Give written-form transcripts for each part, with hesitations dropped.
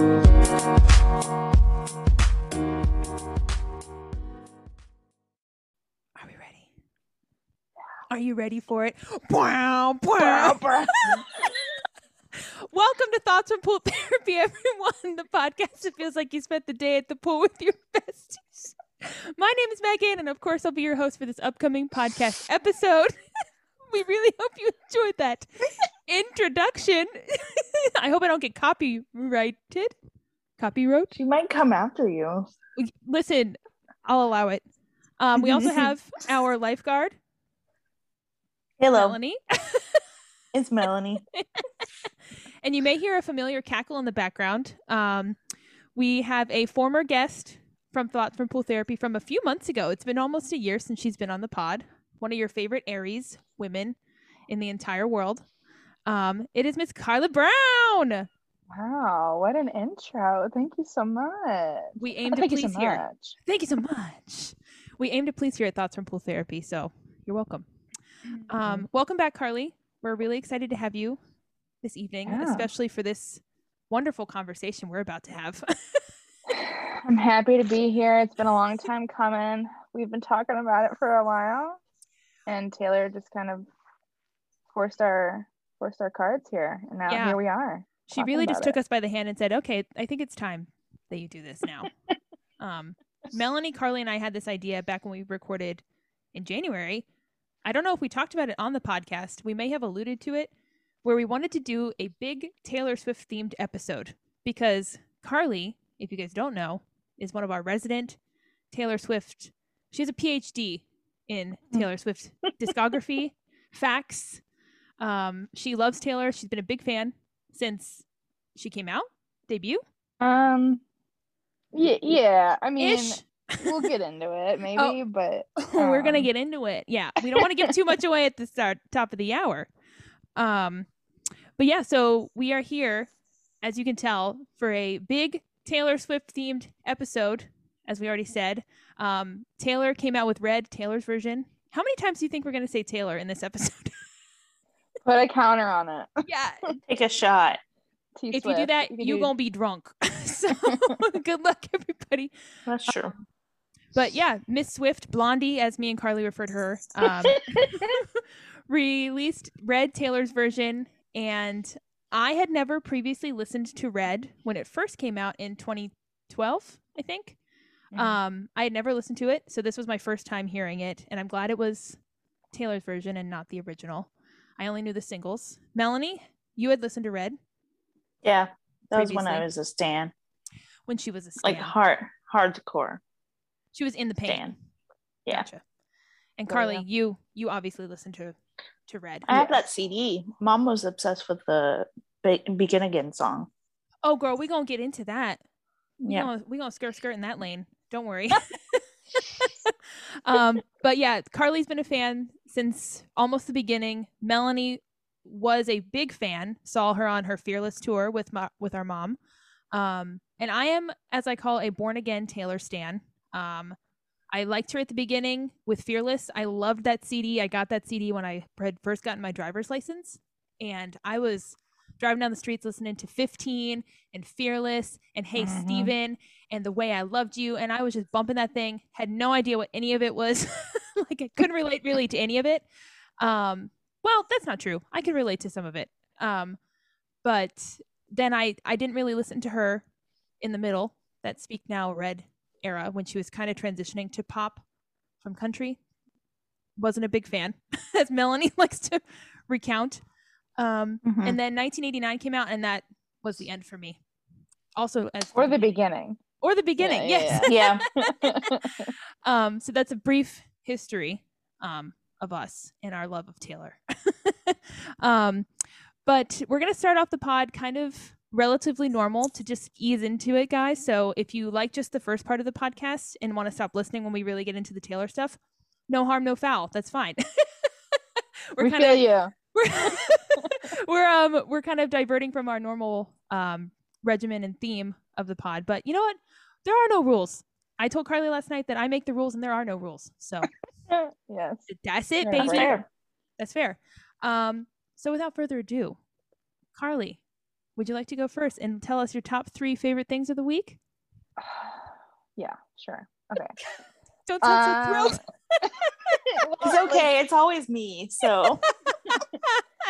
Are we ready? Are you ready for it? Wow, wow. Welcome to Thoughts from Pool Therapy, everyone. The podcast that feels like you spent the day at the pool with your besties. My name is Megan, and of course, I'll be your host for this upcoming podcast episode. We really hope you enjoyed that introduction. I hope I don't get copyrighted. Copyright? She might come after you. Listen, I'll allow it. We also have our lifeguard. Hello. Melanie. It's Melanie. And you may hear a familiar cackle in the background. We have a former guest from Thoughts from Pool Therapy from a few months ago. It's been almost a year since she's been on the pod. One of your favorite Aries women in the entire world. It is Miss Carla Brown. Wow, what an intro. Thank you so much. We aim to please here. Thank you so much. We aim to please here at Thoughts from Pool Therapy, so you're welcome. Welcome back, Carly. We're really excited to have you this evening, especially for this wonderful conversation we're about to have. I'm happy to be here. It's been a long time coming. We've been talking about it for a while. And Taylor just kind of forced our cards here, and now here we are. She really just took us by the hand and said, "Okay, I think it's time that you do this now." Melanie, Carly, and I had this idea back when we recorded in January. I don't know if we talked about it on the podcast. We may have alluded to it, where we wanted to do a big Taylor Swift themed episode because Carly, if you guys don't know, is one of our resident Taylor Swift. She has a PhD in Taylor Swift discography, facts. She loves Taylor. She's been a big fan since she came out, debut. Yeah. I mean, we'll get into it, maybe. But we're gonna get into it. Yeah, we don't want to give too much away at the top of the hour. But yeah, so we are here, as you can tell, for a big Taylor Swift themed episode. As we already said, Taylor came out with Red, Taylor's version. How many times do you think we're going to say Taylor in this episode? Put a counter on it. Yeah. Take a shot. If you do that, you're going to be drunk. So good luck, everybody. That's true. But yeah, Miss Swift, Blondie, as me and Carly referred her, released Red, Taylor's version. And I had never previously listened to Red when it first came out in 2012, I think. I had never listened to it, so this was my first time hearing it, and I'm glad it was Taylor's version and not the original. I only knew the singles. Melanie, you had listened to Red. Yeah, that previously. Was when I was a stan. When she was a stan. Like hardcore. She was in the pain. Stan. Yeah. Gotcha. And Carly, you obviously listened to Red. I have that CD. Mom was obsessed with the Begin Again song. Oh, girl, we gonna get into that. Yeah, we gonna skirt in that lane. Don't worry. But yeah, Carly's been a fan since almost the beginning. Melanie was a big fan, saw her on her Fearless tour with our mom. And I am, as I call, a born again Taylor stan. I liked her at the beginning with Fearless. I loved that CD. I got that CD when I had first gotten my driver's license, and I was driving down the streets listening to 15 and Fearless and Hey Steven and The Way I Loved You, and I was just bumping that thing. Had no idea what any of it was. Like, I couldn't relate really to any of it. Well, that's not true. I could relate to some of it. But then I didn't really listen to her in the middle, that Speak Now Red era, when she was kind of transitioning to pop from country. Wasn't a big fan, as Melanie likes to recount. And then 1989 came out, and that was the end for me. Also, the beginning. Yeah, yes. Yeah. So that's a brief history of us and our love of Taylor. But we're gonna start off the pod kind of relatively normal to just ease into it, guys. So if you like just the first part of the podcast and want to stop listening when we really get into the Taylor stuff, no harm, no foul. That's fine. We're kind of diverting from our normal regimen and theme of the pod, but you know what? There are no rules. I told Carly last night that I make the rules, and there are no rules. So yes, that's it, baby. That's fair. So without further ado, Carly, would you like to go first and tell us your top three favorite things of the week? Yeah, sure. Okay. Don't sound so thrilled. It's okay. It's always me. So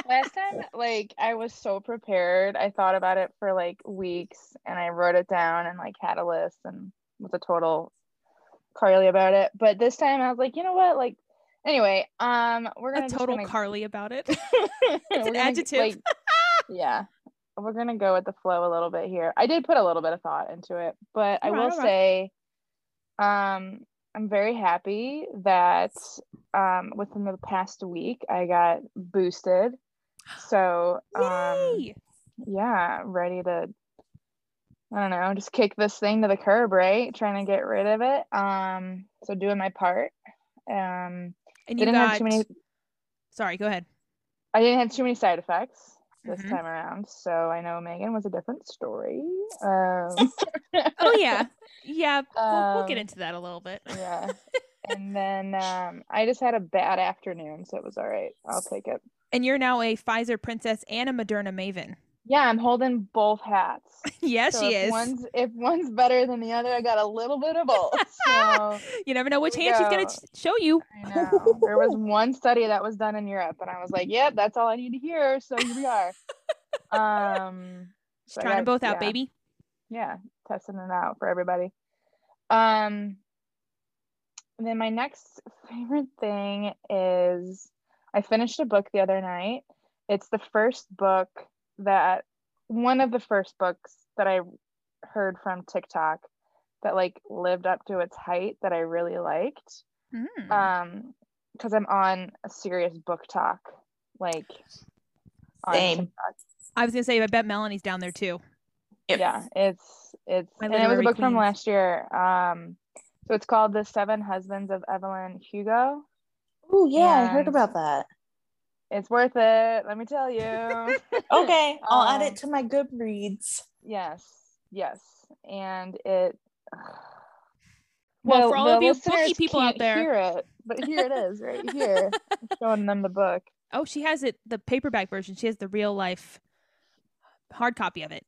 last time, I was so prepared. I thought about it for weeks, and I wrote it down and had a list and was a total Carly about it. But this time, I was like, you know what? Anyway, we're gonna Carly about it. It's an adjective. Yeah, we're gonna go with the flow a little bit here. I did put a little bit of thought into it, but I will say, I'm very happy that within the past week I got boosted. So yeah, ready to, I don't know, just kick this thing to the curb, right? Trying to get rid of it. So doing my part. And you got too many... Sorry, go ahead. I didn't have too many side effects this time around, so I know Megan was a different story. Oh yeah, we'll get into that a little bit. Yeah, and then I just had a bad afternoon, so it was all right. I'll take it. And you're now a Pfizer princess and a Moderna maven. Yeah, I'm holding both hats. Yes, so she is. If one's better than the other, I got a little bit of both. So you never know which hand she's going to show you. I know. There was one study that was done in Europe, and I was like, "Yep, that's all I need to hear." So here we are. So trying them both out, baby. Yeah, testing it out for everybody. And then my next favorite thing is I finished a book the other night. It's the first book. That one of the first books that I heard from TikTok that lived up to its height that I really liked. Because I'm on a serious book talk on TikTok. I was gonna say I bet Melanie's down there too. Yeah, it's and it was a book from last year. So it's called The Seven Husbands of Evelyn Hugo. Oh yeah, I heard about that. It's worth it, let me tell you. Okay, I'll add it to my Goodreads. Yes, and it. Well, for all of you bookie people out there, hear it, but here it is, right here, showing them the book. Oh, she has it, the paperback version. She has the real life hard copy of it.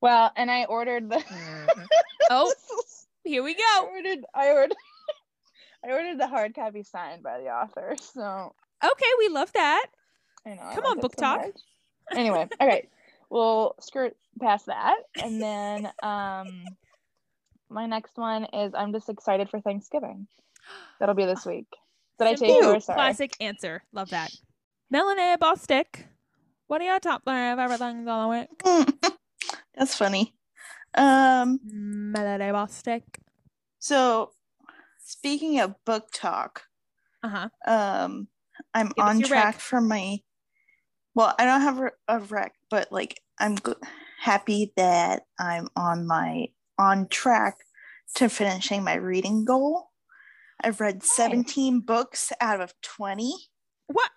Well, and I ordered the. Oh, here we go. I ordered the hard copy signed by the author. So. Okay, we love that. I know. Come on, book talk. Anyway, all right. We'll skirt past that. And then my next one is I'm just excited for Thanksgiving. That'll be this week. Did I take yours? Sorry. Classic answer. Love that. Melanie Bostick. What are your top five favorite things all the week? That's funny. Melanie Bostick. So speaking of book talk. I'm on track for my, well, I don't have a rec, but I'm happy that I'm on track to finishing my reading goal. I've read 17 books out of 20. What?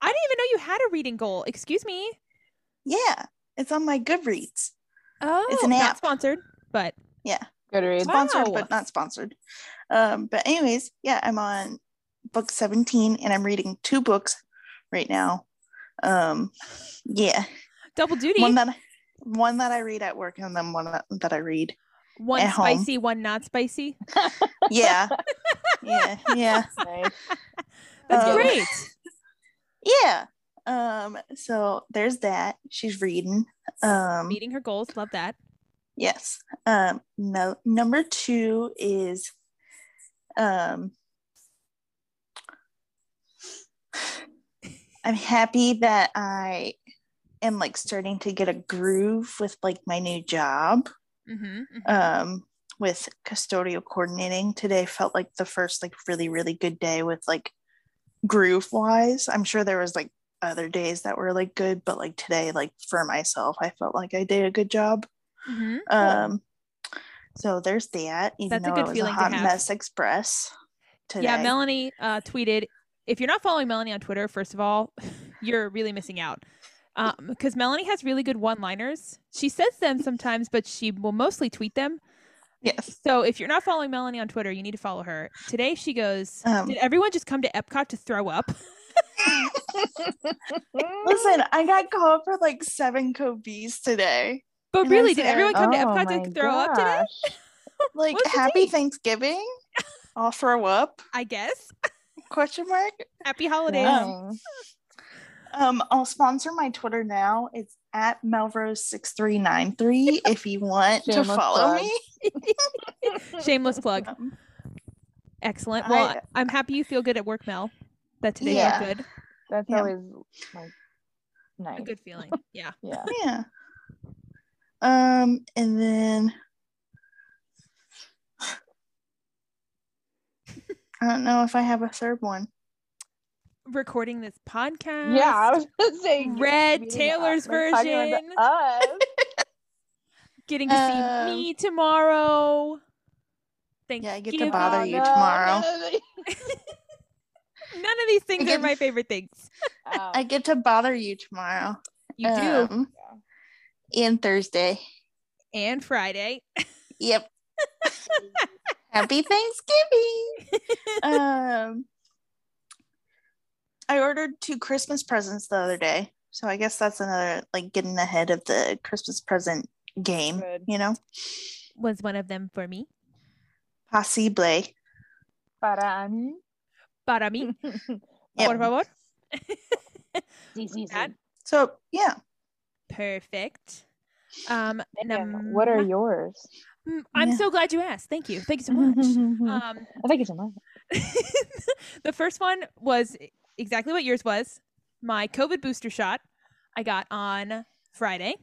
I didn't even know you had a reading goal. Excuse me. Yeah, it's on my Goodreads. Oh, it's an app. Not sponsored, but yeah, Goodreads. Sponsored, but not sponsored. But anyways, yeah, I'm on book 17 and I'm reading 2 books right now. Yeah, double duty. One that I read at work and then one that I read at spicy home. One not spicy. yeah Nice. That's great. Yeah, so there's that. She's reading, meeting her goals. Love that. Yes. No, number 2 is I'm happy that I am starting to get a groove with my new job. With custodial coordinating. Today felt like the first really, really good day with groove wise. I'm sure there was other days that were good, but today for myself I felt like I did a good job. So there's that. Even though it was a hot mess express today. Yeah, Melanie tweeted. If you're not following Melanie on Twitter, first of all, you're really missing out. Because Melanie has really good one-liners. She says them sometimes, but she will mostly tweet them. Yes. So if you're not following Melanie on Twitter, you need to follow her. Today she goes, did everyone just come to Epcot to throw up? Listen, I got called for like 7 code B's today. But really, did everyone come to Epcot to throw up today? Like, happy Thanksgiving. I'll throw up, I guess. Question mark. Happy holidays. Wow. I'll sponsor my Twitter now. It's at Melrose6393 if you want to follow me. Shameless plug. Excellent. Well, I'm happy you feel good at work, Mel. That today you're good. That's always like nice. A good feeling. Yeah. Yeah. And then I don't know if I have a third one. Recording this podcast. Yeah, I was just saying. Red, Taylor's version. Getting to see me tomorrow. Thank you. Yeah, I get to bother you tomorrow. None of these things are my favorite things. I get to bother you tomorrow. You do. Yeah. And Thursday. And Friday. Yep. Happy Thanksgiving. I ordered 2 Christmas presents the other day, so I guess that's another, like, getting ahead of the Christmas present game. Good. You know, was one of them for me? Possible. Para mí. Para mí. Por favor. So yeah, perfect. And what are yours? I'm so glad you asked. Thank you so much. Thank you so much. The first one was exactly what yours was. My COVID booster shot I got on Friday,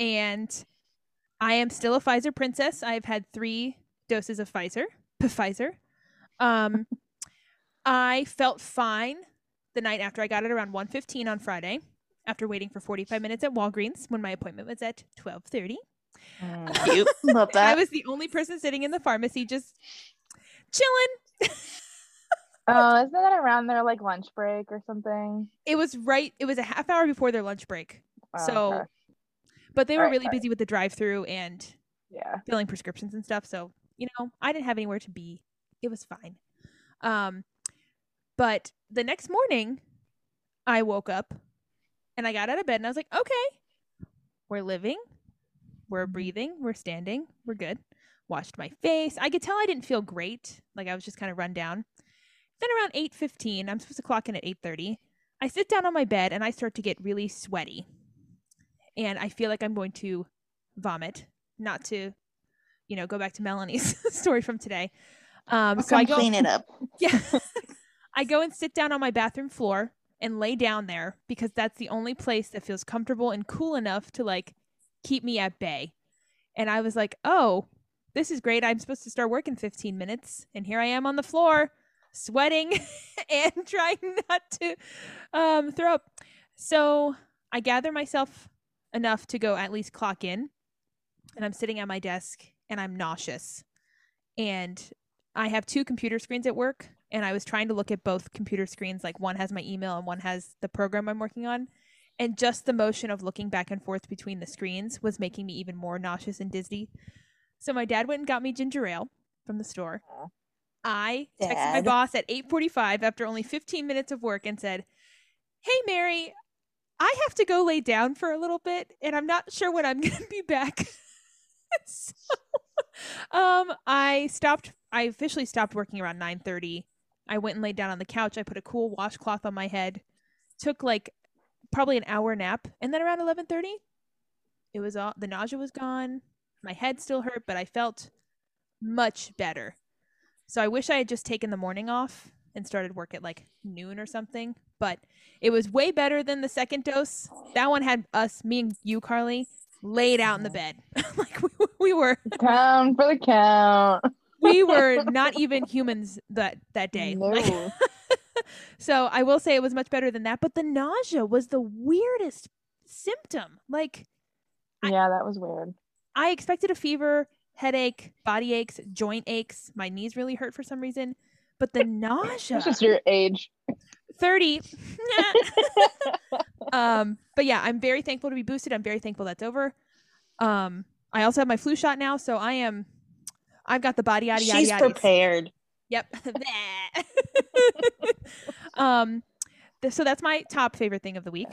and I am still a Pfizer princess. I've had 3 doses of Pfizer. I felt fine the night after. I got it around 1:15 on Friday, after waiting for 45 minutes at Walgreens when my appointment was at 12:30. Cute. Love that. I was the only person sitting in the pharmacy just chilling. Oh, isn't that around their like lunch break or something? It was a half hour before their lunch break. Oh, so okay. But they were busy with the drive-through and filling prescriptions and stuff, so I didn't have anywhere to be. It was fine. But the next morning I woke up and I got out of bed and I was like, okay, we're living. We're breathing, we're standing, we're good. Washed my face. I could tell I didn't feel great. Like, I was just kind of run down. Then around 8:15, I'm supposed to clock in at 8:30. I sit down on my bed and I start to get really sweaty. And I feel like I'm going to vomit. Not to, go back to Melanie's story from today. So I clean it up. Yeah. I go and sit down on my bathroom floor and lay down there because that's the only place that feels comfortable and cool enough to like keep me at bay. And I was like, oh, this is great. I'm supposed to start work in 15 minutes. And here I am on the floor sweating and trying not to throw up. So I gather myself enough to go at least clock in. And I'm sitting at my desk and I'm nauseous. And I have 2 computer screens at work. And I was trying to look at both computer screens. Like, one has my email and one has the program I'm working on. And just the motion of looking back and forth between the screens was making me even more nauseous and dizzy. So my dad went and got me ginger ale from the store. I texted my boss at 8:45 after only 15 minutes of work and said, hey, Mary, I have to go lay down for a little bit, and I'm not sure when I'm going to be back. So, I officially stopped working around 9:30. I went and laid down on the couch. I put a cool washcloth on my head, took like probably an hour nap, and then around 11:30 it was all, the nausea was gone. My head still hurt, but I felt much better. So I wish I had just taken the morning off and started work at like noon or something, but it was way better than the second dose. That one had me and you, Carly, laid out in the bed. Like we were down for the count. We were not even humans that day. No. Like, so I will say it was much better than that, but the nausea was the weirdest symptom. Like, that was weird. I expected a fever, headache, body aches, joint aches. My knees really hurt for some reason, but the nausea. It's just your age. 30. But yeah, I'm very thankful to be boosted. I'm very thankful that's over. I also have my flu shot now, so I've got the body yada yada. She's prepared. Yep. So that's my top favorite thing of the week.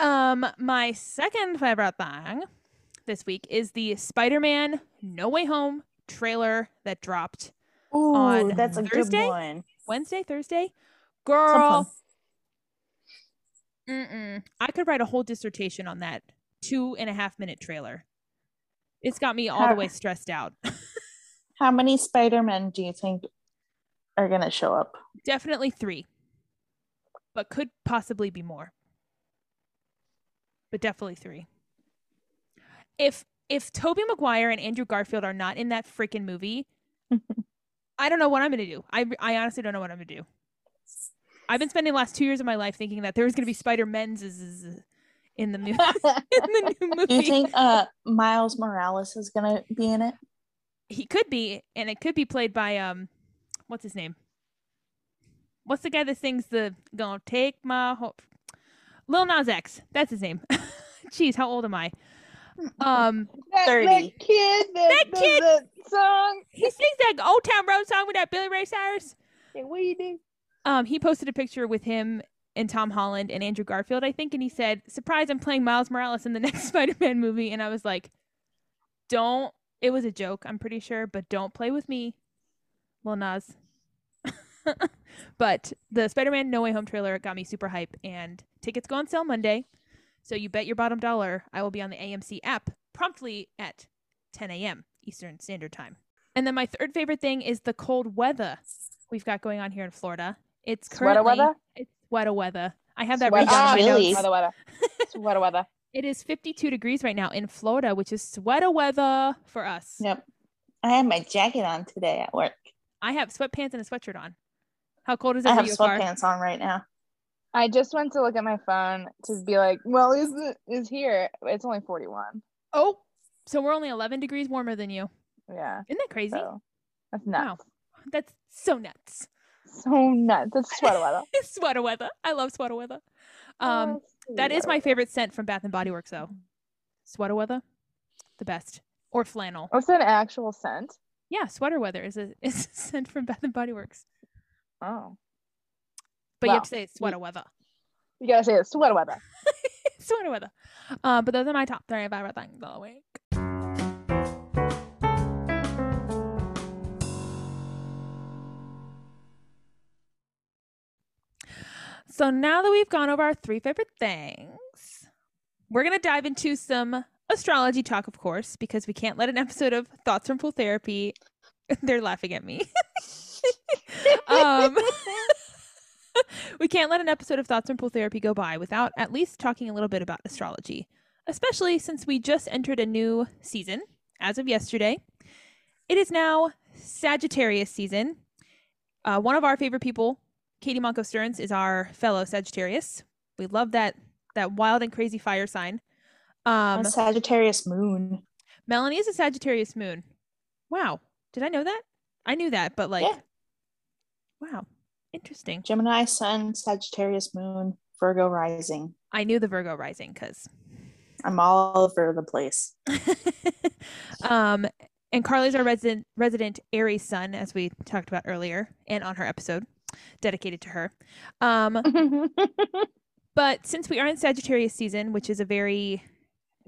My second favorite thing this week is the Spider-Man No Way Home trailer that dropped on that's a Thursday, good one. Wednesday, Thursday. Girl. I could write a whole dissertation on that 2.5-minute trailer. It's got me all the way stressed out. How many Spider-Men do you think are going to show up? Definitely 3, but could possibly be more. But definitely 3. If Tobey Maguire and Andrew Garfield are not in that freaking movie, I don't know what I'm going to do. I honestly don't know what I'm going to do. I've been spending the last 2 years of my life thinking that there's going to be Spider-Men's in the movie. Do you think Miles Morales is going to be in it? He could be, and it could be played by what's his name? What's the guy that sings the "Gonna Take My Hope"? Lil Nas X. That's his name. Jeez, how old am I? 30. That kid. That song. He sings that Old Town Road song with that Billy Ray Cyrus. Yeah, what do you do? He posted a picture with him and Tom Holland and Andrew Garfield, I think, and he said, "Surprise! I'm playing Miles Morales in the next Spider-Man movie." And I was like, "Don't." It was a joke, I'm pretty sure, but don't play with me, Lil Nas. But the Spider-Man No Way Home trailer got me super hype, and tickets go on sale Monday. So you bet your bottom dollar I will be on the AMC app promptly at 10 a.m. Eastern Standard Time. And then my third favorite thing is the cold weather we've got going on here in Florida. It's currently wetter weather. I have that right down in my notes. Sweater weather. It is 52 degrees right now in Florida, which is sweater weather for us. Yep. I have my jacket on today at work. I have sweatpants and a sweatshirt on. How cold is it? I have sweatpants on right now. I just went to look at my phone to be like, well, is here. It's only 41. Oh, so we're only 11 degrees warmer than you. Yeah. Isn't that crazy? So, that's nuts. Wow. That's so nuts. So nuts. That's sweater weather. Sweater weather. I love sweater weather. That is my favorite scent from Bath and Body Works, though. Sweater weather, the best. Or flannel. Oh, it's an actual scent? Yeah, sweater weather is a scent from Bath and Body Works. Oh. But you have to say it's sweater weather. You gotta say it's sweater weather. Sweater weather. But those are my top 3 favorite things all week. So now that we've gone over our 3 favorite things, we're going to dive into some astrology talk, of course, because we can't let an episode of Thoughts from Pool Therapy. They're laughing at me. We can't let an episode of Thoughts from Pool Therapy go by without at least talking a little bit about astrology, especially since we just entered a new season as of yesterday. It is now Sagittarius season. One of our favorite people, Katie Monko Stearns, is our fellow Sagittarius. We love that wild and crazy fire sign. A Sagittarius moon. Melanie is a Sagittarius moon. Wow. Did I know that? I knew that, but yeah. Wow. Interesting. Gemini sun, Sagittarius moon, Virgo rising. I knew the Virgo rising because I'm all over the place. And Carla's our resident Aries sun, as we talked about earlier and on her episode dedicated to her. But since we are in Sagittarius season, which is a very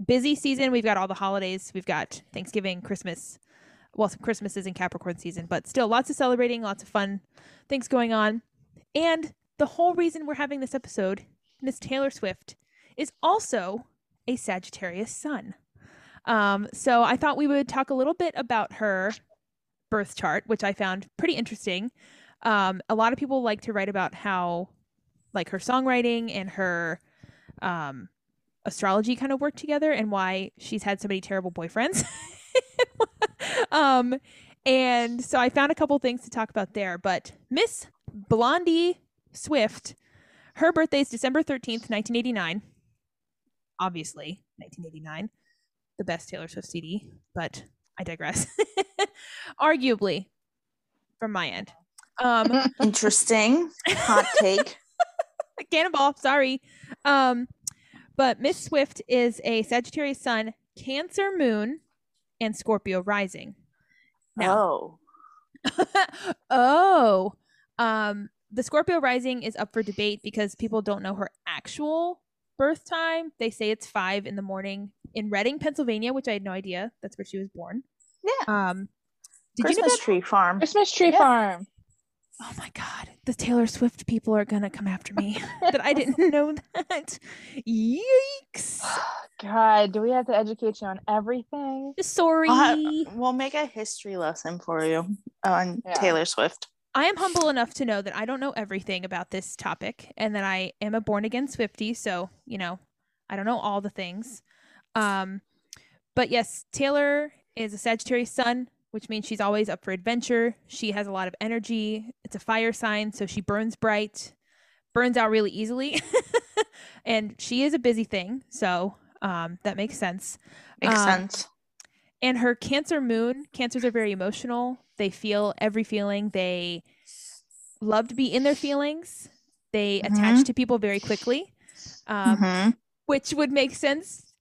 busy season, we've got all the holidays, we've got Thanksgiving, Christmas, well, some Christmas is in Capricorn season, but still lots of celebrating, lots of fun things going on. And the whole reason we're having this episode, Miss Taylor Swift is also a Sagittarius sun. So I thought we would talk a little bit about her birth chart, which I found pretty interesting. A lot of people like to write about how, like, her songwriting and her astrology kind of work together and why she's had so many terrible boyfriends. And so I found a couple things to talk about there. But Miss Blondie Swift, her birthday is December 13th, 1989. Obviously, 1989. The best Taylor Swift CD, but I digress. Arguably, from my end. Interesting hot take. Cannonball, sorry. But Miss Swift is a Sagittarius sun, Cancer moon, and Scorpio rising. Now, oh. the Scorpio rising is up for debate because people don't know her actual birth time. They say it's 5 a.m. in Reading, Pennsylvania, which I had no idea. That's where she was born. Yeah. Did Christmas you know Tree Farm. Christmas Tree yeah. Farm. Oh my God. The Taylor Swift people are going to come after me that I didn't know that. Yikes. God, do we have to educate you on everything? Sorry. We'll make a history lesson for you on Taylor Swift. I am humble enough to know that I don't know everything about this topic and that I am a born-again Swiftie, so, you know, I don't know all the things. But yes, Taylor is a Sagittarius sun, which means she's always up for adventure. She has a lot of energy. It's a fire sign, so she burns bright, burns out really easily, and she is a busy thing, so that makes sense. Makes sense. And her Cancer moon, Cancers are very emotional. They feel every feeling. They love to be in their feelings. They attach to people very quickly, which would make sense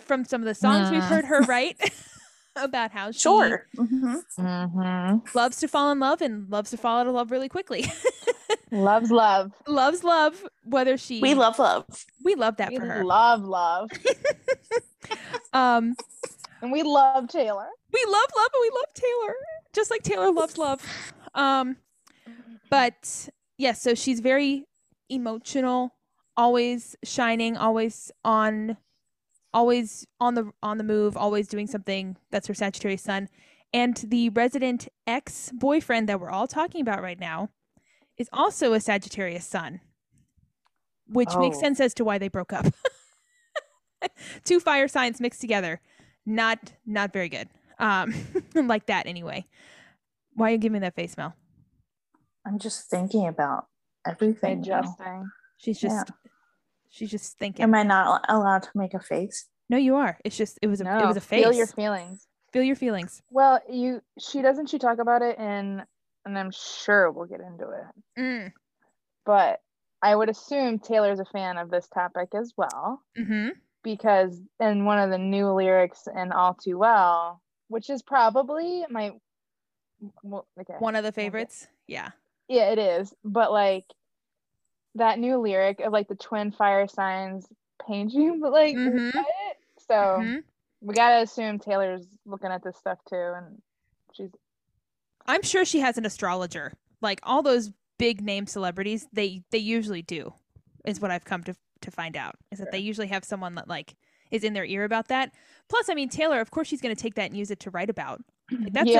from some of the songs we've heard her write about how she loves to fall in love and loves to fall out of love really quickly. Loves love. Loves love. Whether she... We love love. We love that for her. We love love. And we love Taylor. We love love and we love Taylor. Just like Taylor loves love. But yes, yeah, so she's very emotional, always shining, always on the move, always doing something. That's her Sagittarius sun. And the resident ex-boyfriend that we're all talking about right now is also a Sagittarius sun, which makes sense as to why they broke up. Two fire signs mixed together. Not very good. Like that anyway. Why are you giving me that face, Mel? I'm just thinking about everything. Adjusting. She's just thinking. Am I not allowed to make a face? No, you are. It's just it was a face. Feel your feelings. Feel your feelings. Well, she talk about it and I'm sure we'll get into it. Mm. But I would assume Taylor's a fan of this topic as well. Mm-hmm. Because in one of the new lyrics in All Too Well, which is probably one of the favorites. Yeah. Yeah, it is. But like that new lyric of like the twin fire signs paint you, but like so we gotta assume Taylor's looking at this stuff too, and I'm sure she has an astrologer. Like all those big name celebrities, they usually do, is what I've come to find out, is that they usually have someone that like is in their ear about that. Plus, I mean, Taylor, of course she's going to take that and use it to write about. Like, that's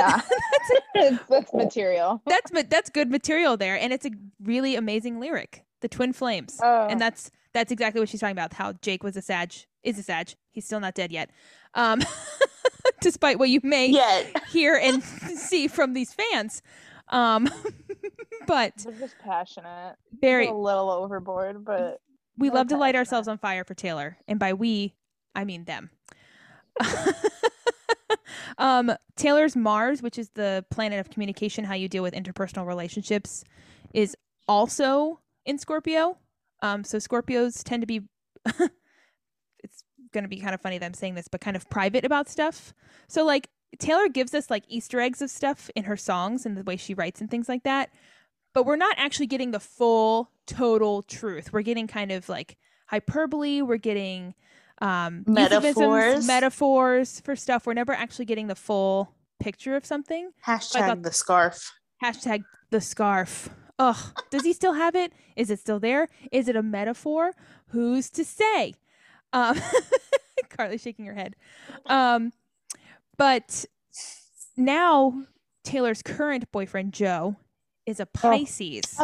that's material. That's good material there. And it's a really amazing lyric, the twin flames. Oh. And that's exactly what she's talking about. How Jake was is a Sag. He's still not dead yet. Despite what you may hear and see from these fans. But they're just passionate. Very a little overboard, but we love to light ourselves on fire for Taylor. And by we, I mean them. Taylor's Mars, which is the planet of communication, how you deal with interpersonal relationships, is also in Scorpio. So Scorpios tend to be, it's going to be kind of funny that I'm saying this, but kind of private about stuff. So like Taylor gives us like Easter eggs of stuff in her songs and the way she writes and things like that. But we're not actually getting the full total truth. We're getting kind of like hyperbole. We're getting metaphors for stuff. We're never actually getting the full picture of something. # the scarf. # the scarf. Ugh. Does he still have it? Is it still there? Is it a metaphor? Who's to say? Carla's shaking her head. But now Taylor's current boyfriend, Joe, is a Pisces.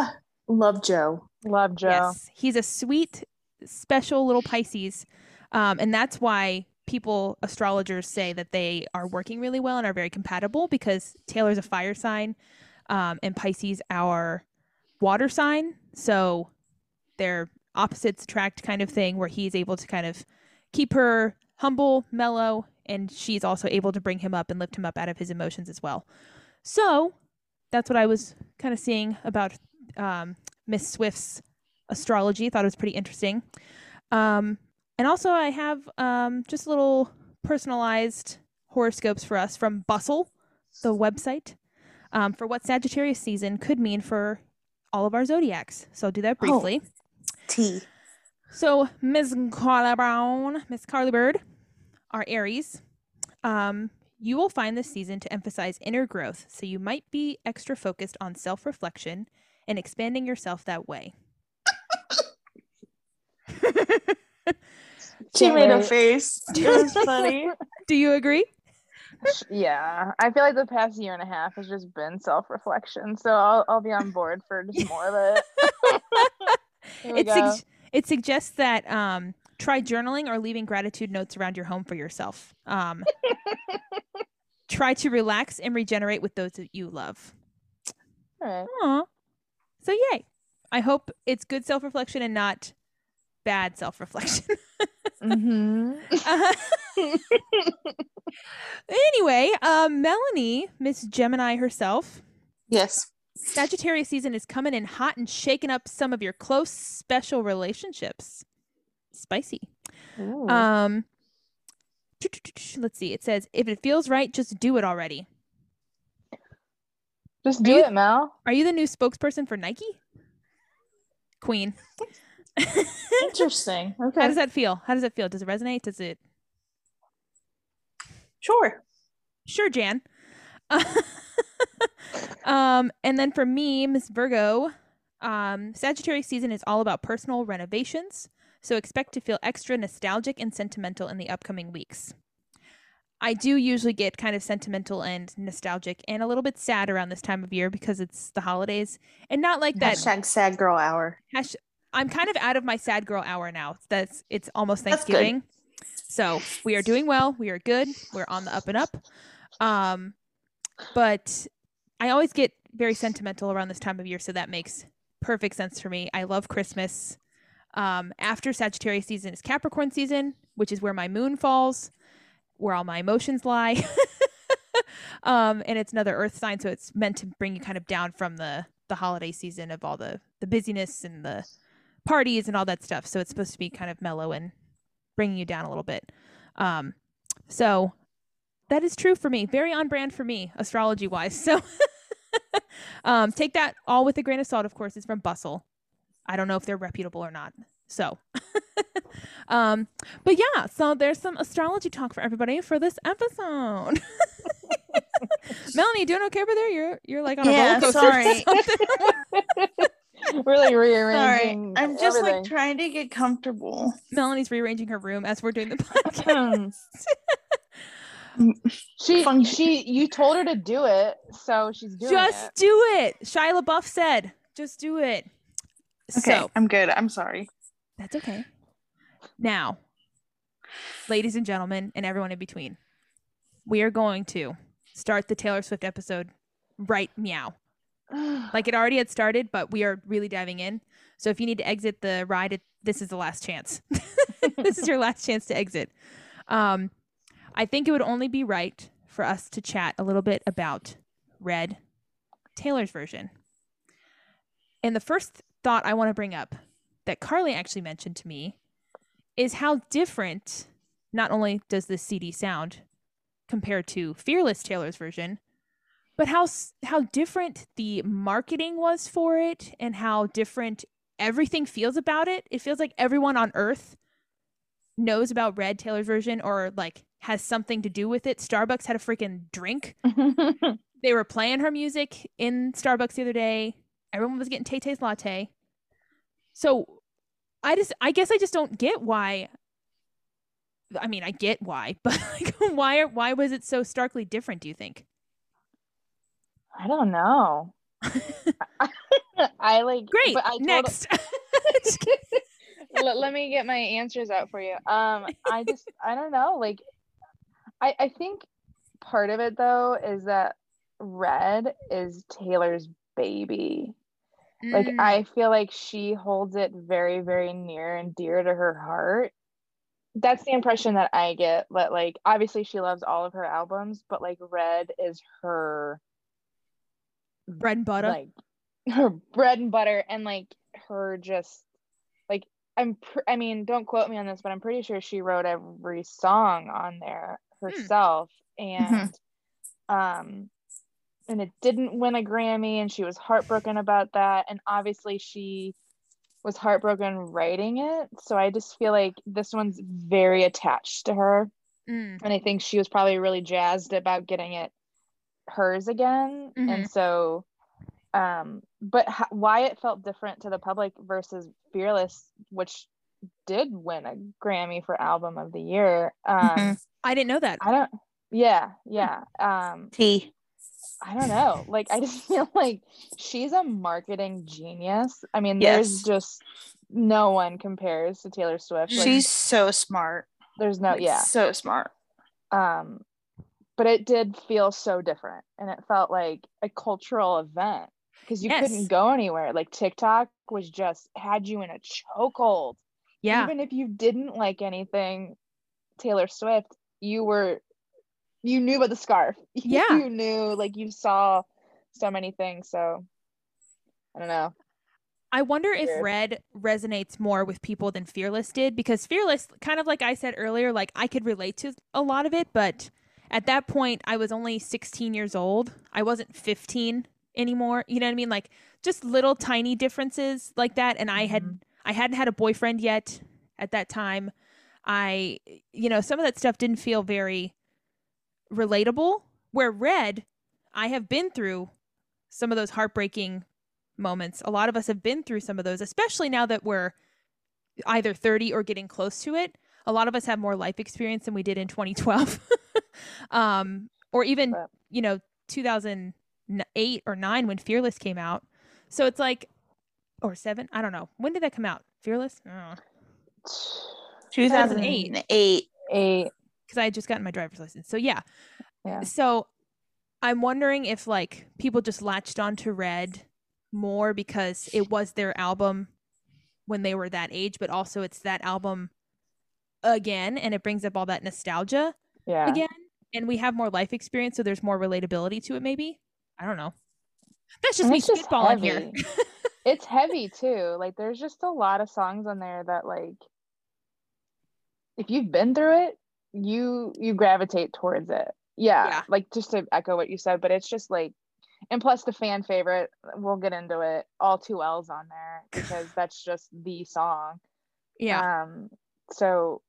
Love Joe. Love Joe. Yes. He's a sweet, special little Pisces. And that's why astrologers say that they are working really well and are very compatible, because Taylor's a fire sign and Pisces our water sign. So they're opposites attract kind of thing, where he's able to kind of keep her humble, mellow, and she's also able to bring him up and lift him up out of his emotions as well. So that's what I was kind of seeing about Miss Swift's astrology. I thought it was pretty interesting. And also I have just little personalized horoscopes for us from Bustle, the website, for what Sagittarius season could mean for all of our zodiacs. So I'll do that briefly. Oh, T. So Miss Carla Brown, Miss Carly Bird, our Aries. You will find this season to emphasize inner growth, so you might be extra focused on self-reflection and expanding yourself that way. She made a face. It was funny. Do you agree? Yeah, I feel like the past year and a half has just been self-reflection, so I'll be on board for just more of it. It suggests that try journaling or leaving gratitude notes around your home for yourself. Try to relax and regenerate with those that you love. All right. Aww. So yay. I hope it's good self-reflection and not bad self-reflection. Mm-hmm. Anyway, Melanie, Miss Gemini herself. Yes. Sagittarius season is coming in hot and shaking up some of your close, special relationships. Spicy. Ooh. Let's see. It says, if it feels right, just do it already. Just do it, Mel. Are you the new spokesperson for Nike? Queen. Interesting. Okay. How does that feel? Does it resonate? Does it? Sure, Jan. And then for me, Miss Virgo, Sagittarius season is all about personal renovations, so expect to feel extra nostalgic and sentimental in the upcoming weeks. I do usually get kind of sentimental and nostalgic and a little bit sad around this time of year because it's the holidays and not like that. Hashtag sad girl hour. I'm kind of out of my sad girl hour now. It's almost Thanksgiving. So we are doing well. We are good. We're on the up and up. But I always get very sentimental around this time of year. So that makes perfect sense for me. I love Christmas. After Sagittarius season is Capricorn season, which is where my moon falls, where all my emotions lie. And it's another earth sign. So it's meant to bring you kind of down from the holiday season of all the busyness and the parties and all that stuff. So it's supposed to be kind of mellow and bringing you down a little bit. So that is true for me. Very on brand for me, astrology wise. So take that all with a grain of salt, of course. It's from Bustle. I don't know if they're reputable or not. So, but yeah, so there's some astrology talk for everybody for this episode. Melanie, doing okay over there? You're like on a roller coaster. Sorry. We're like rearranging. Sorry. I'm just everything. Like trying to get comfortable. Melanie's rearranging her room as we're doing the podcast. You told her to do it, so she's doing it. Just do it. Shia LaBeouf said, "Just do it." Okay, so, I'm good. I'm sorry. That's okay. Now, ladies and gentlemen, and everyone in between, we are going to start the Taylor Swift episode right meow. Like it already had started, but we are really diving in. So if you need to exit the ride, this is the last chance. This is your last chance to exit. I think it would only be right for us to chat a little bit about Red, Taylor's version. And the first thought I want to bring up that Carly actually mentioned to me is how different not only does this CD sound compared to Fearless Taylor's version, but how different the marketing was for it and how different everything feels about it. It feels like everyone on earth knows about Red, Taylor's version, or like has something to do with it. Starbucks had a freaking drink. They were playing her music in Starbucks the other day. Everyone was getting Tay Tay's latte. So I guess I just don't get why. I mean, I get why, but like, why was it so starkly different, do you think? I don't know. I like great. But next. Let me get my answers out for you. I don't know. Like, I think part of it though is that Red is Taylor's baby. Like I feel like she holds it very, very near and dear to her heart. That's the impression that I get. But like obviously she loves all of her albums, but like Red is her bread and butter. Like her bread and butter, and like her just like I mean don't quote me on this, but I'm pretty sure she wrote every song on there herself. And and it didn't win a Grammy, and she was heartbroken about that. And obviously she was heartbroken writing it. So I just feel like this one's very attached to her. Mm. And I think she was probably really jazzed about getting it hers again. Mm-hmm. And so, but why it felt different to the public versus Fearless, which did win a Grammy for Album of the Year. Mm-hmm. I didn't know that. Yeah. I don't know. Like, I just feel like she's a marketing genius. I mean, there's just no one compares to Taylor Swift. Like, she's so smart. There's no, so smart. But it did feel so different, and it felt like a cultural event because you couldn't go anywhere. Like, TikTok was just had you in a chokehold. Yeah. Even if you didn't like anything Taylor Swift, you knew about the scarf. Yeah. You knew, like, you saw so many things. So I don't know. I wonder if Red resonates more with people than Fearless did, because Fearless, kind of like I said earlier, like, I could relate to a lot of it, but at that point I was only 16 years old. I wasn't 15 anymore. You know what I mean? Like, just little tiny differences like that. And I hadn't had a boyfriend yet at that time. Some of that stuff didn't feel very relatable, where Red, I have been through some of those heartbreaking moments. A lot of us have been through some of those, especially now that we're either 30 or getting close to it. A lot of us have more life experience than we did in 2012 or even 2008 or 9 when Fearless came out. So it's like, or 7, I don't know, when did that come out, Fearless? 2008 because I had just gotten my driver's license. So yeah. So I'm wondering if, like, people just latched onto Red more because it was their album when they were that age, but also it's that album again, and it brings up all that nostalgia again. And we have more life experience, so there's more relatability to it. Maybe, I don't know. That's just me spitballing here. It's heavy too. Like, there's just a lot of songs on there that, like, if you've been through it, you gravitate towards it. Yeah. Like, just to echo what you said, but it's just like, and plus the fan favorite, we'll get into it, All Too L's on there, because that's just the song. Yeah. So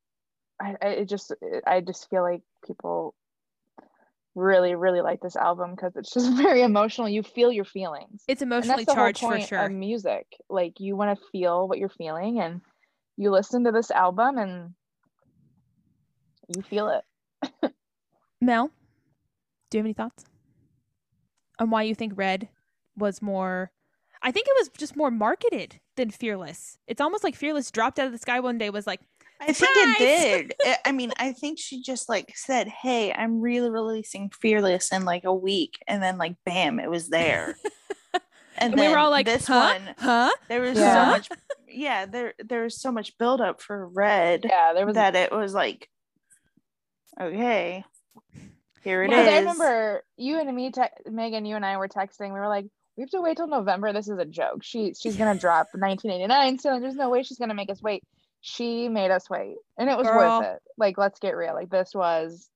I just feel like people really, really like this album because it's just very emotional. You feel your feelings. It's emotionally charged, for sure. Of music, like, you want to feel what you're feeling, and you listen to this album and you feel it. Mel, do you have any thoughts on why you think Red was more? I think it was just more marketed than Fearless. It's almost like Fearless dropped out of the sky one day, was like, surprise! I think it did. I mean, I think she just, like, said, hey, I'm releasing Fearless in, like, a week. And then, like, bam, it was there. And we were all like, this one, there was so much. Yeah. There was so much buildup for Red. Yeah. There was that. It was like, okay, here it is. I remember you and me, Megan, you and I were texting. We were like, we have to wait till November. This is a joke. She's going to drop 1989 soon. There's no way she's going to make us wait. She made us wait, and it was worth it. Like, let's get real. Like, this was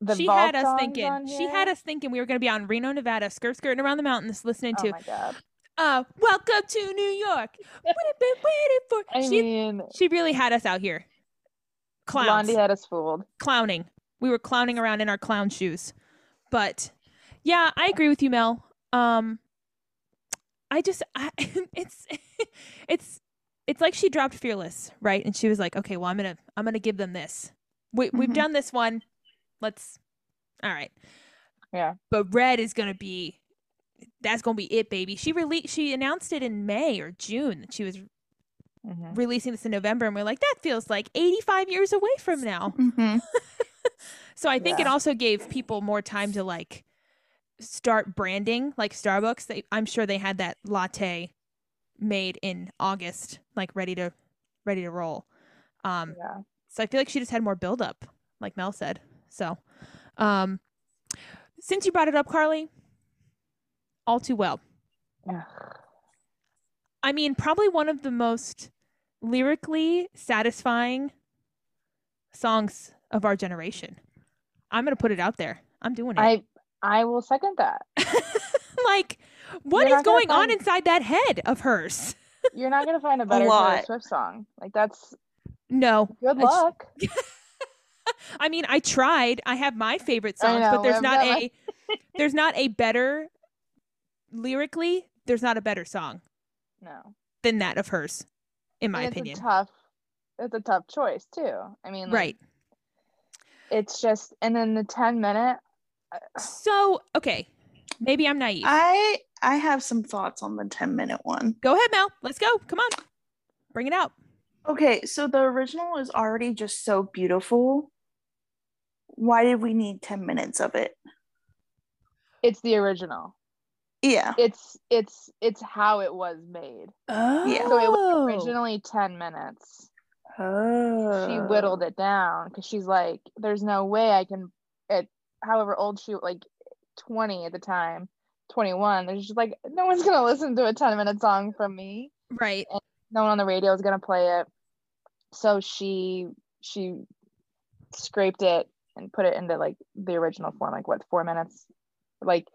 the she had us thinking. She had us thinking we were going to be on Reno, Nevada, skirting around the mountains, listening to. Oh my god. Welcome to New York. What have been waiting for? She really had us out here. Clowns. Blondie had us fooled. Clowning. We were clowning around in our clown shoes. But yeah, I agree with you, Mel. It's like she dropped Fearless, right? And she was like, okay, well, I'm gonna give them this. We've done this one. All right. Yeah. But Red is gonna be, that's gonna be it, baby. She announced it in May or June that she was releasing this in November, and we're like, that feels like 85 years away from now. Mm-hmm. So I think it also gave people more time to, like, start branding, like Starbucks. I'm sure they had that latte made in August, like, ready to roll. So I feel like she just had more build up, like Mel said. So since you brought it up, Carly, All Too Well. Yeah. I mean, probably one of the most lyrically satisfying songs of our generation. I'm going to put it out there. I'm doing it. I I will second that. Like, what is going on inside that head of hers? You're not going to find a better Taylor Swift song. Like, that's... No. Good luck. I mean, I tried. I have my favorite songs, but there's not a better... Lyrically, there's not a better song. No. Than that of hers, in my opinion. It's a tough choice, too. I mean... Like, right. It's just... And then the 10-minute... So, okay. Maybe I'm naive. I have some thoughts on the 10-minute one. Go ahead, Mel. Let's go. Come on. Bring it out. Okay, so the original is already just so beautiful. Why did we need 10 minutes of it? It's the original. Yeah. It's how it was made. Oh. Yeah. So it was originally 10 minutes. Oh. She whittled it down because she's like, there's no way I can, at however old she, like 20 at the time, 21, there's just like, no one's gonna listen to a 10-minute song from me, right? And no one on the radio is gonna play it, so she scraped it and put it into like the original form, like what, 4 minutes, like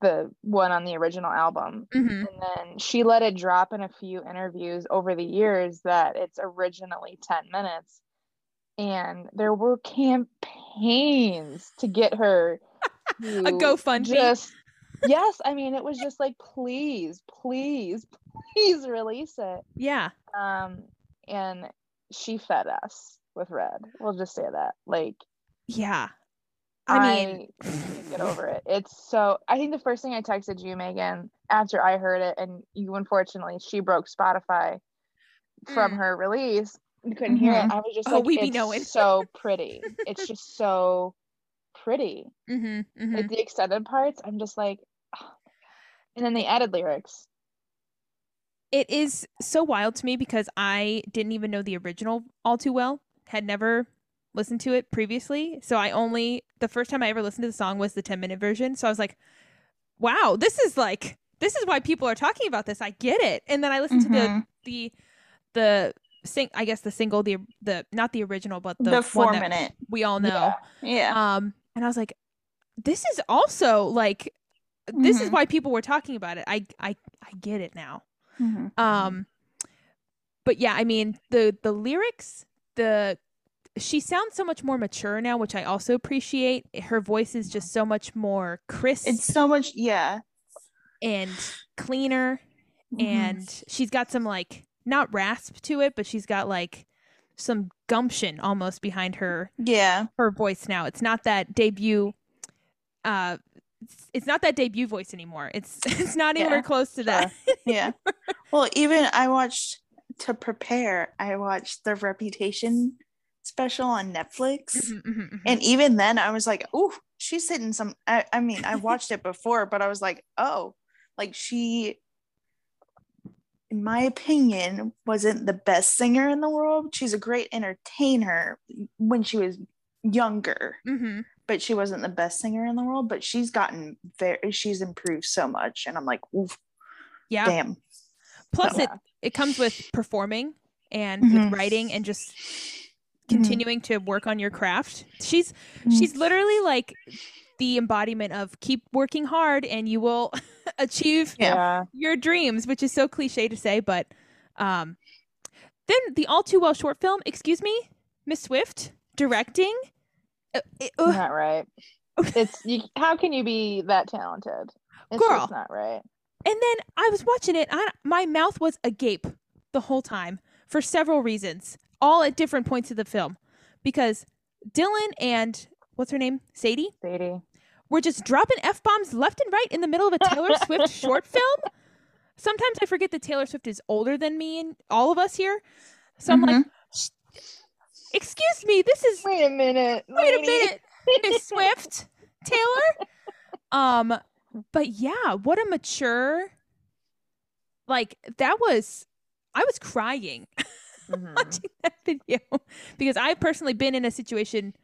the one on the original album. Mm-hmm. And then she let it drop in a few interviews over the years that it's originally 10 minutes, and there were campaigns to get her a GoFundMe. Yes, I mean, it was just like, please release it. Yeah. And she fed us with Red. We'll just say that. Like, yeah. I can't get over it. It's so, I think the first thing I texted you, Megan, after I heard it, and you, unfortunately, she broke Spotify from her release. You couldn't hear it. I was just it's so pretty. It's just so pretty. Like the extended parts, I'm just like, oh. And then they added lyrics. It is so wild to me because I didn't even know the original all too well, had never listened to it previously, so the first time I ever listened to the song was the 10-minute version. So I was like, wow, this is why people are talking about this. I get it. And then I listened to the sing, I guess the single, the not the original, but the 4 minute we all know. Yeah. And I was like, this is also like, this is why people were talking about it. I get it now. But yeah, I mean, the lyrics, she sounds so much more mature now, which I also appreciate. Her voice is just so much more crisp. It's so much, yeah. And cleaner. And she's got some like, not rasp to it, but she's got like some gumption almost behind her. Yeah. Her voice now. It's not that debut. It's not that debut voice anymore. It's not anywhere close to that. Yeah. Well, even I watched the Reputation special on Netflix, and even then I was like, "Ooh, she's hitting some." I mean, I watched it before, but I was like, "Oh, like she." In my opinion, wasn't the best singer in the world. She's a great entertainer when she was younger, but she wasn't the best singer in the world. But she's improved so much, and I'm like, oof, yeah, damn. Plus, it comes with performing and with writing and just continuing to work on your craft. She's literally like the embodiment of keep working hard and you will achieve your dreams, which is so cliche to say, but then the All Too Well short film, excuse me, Miss Swift directing, not right. How can you be that talented? It's girl, not right. And then I was watching it, my mouth was agape the whole time for several reasons, all at different points of the film, because Dylan and what's her name? Sadie. We're just dropping F-bombs left and right in the middle of a Taylor Swift short film. Sometimes I forget that Taylor Swift is older than me and all of us here. So I'm like, excuse me, this is... Wait a minute, Miss Swift, Taylor. But yeah, what a mature... Like, that was... I was crying watching that video because I've personally been in a situation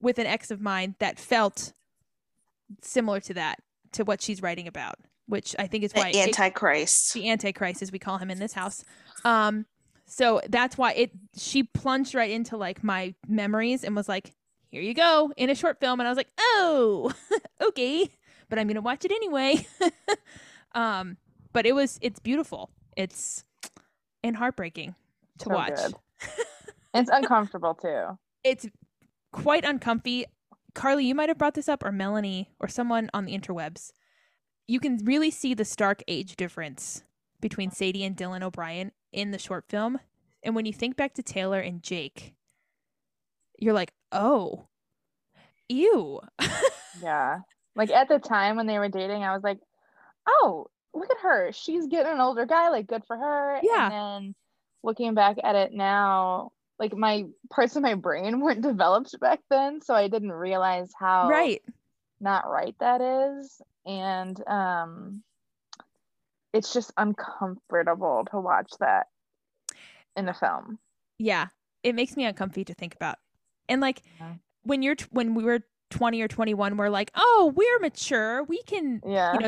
with an ex of mine that felt similar to that, to what she's writing about, which I think is why the Antichrist, as we call him in this house. So that's why she plunged right into like my memories and was like, here you go, in a short film. And I was like, oh, okay, but I'm going to watch it anyway. But it's beautiful. It's and heartbreaking to so watch. It's uncomfortable too. It's quite uncomfy. Carly, you might have brought this up, or Melanie, or someone on the interwebs. You can really see the stark age difference between Sadie and Dylan O'Brien in the short film. And when you think back to Taylor and Jake, you're like, oh, ew. Yeah. Like at the time when they were dating, I was like, oh, look at her. She's getting an older guy. Like, good for her. Yeah. And then looking back at it now, like my parts of my brain weren't developed back then. So I didn't realize how not right that is. And it's just uncomfortable to watch that in the film. Yeah. It makes me uncomfy to think about. And like when we were 20 or 21, we're like, oh, we're mature. We can,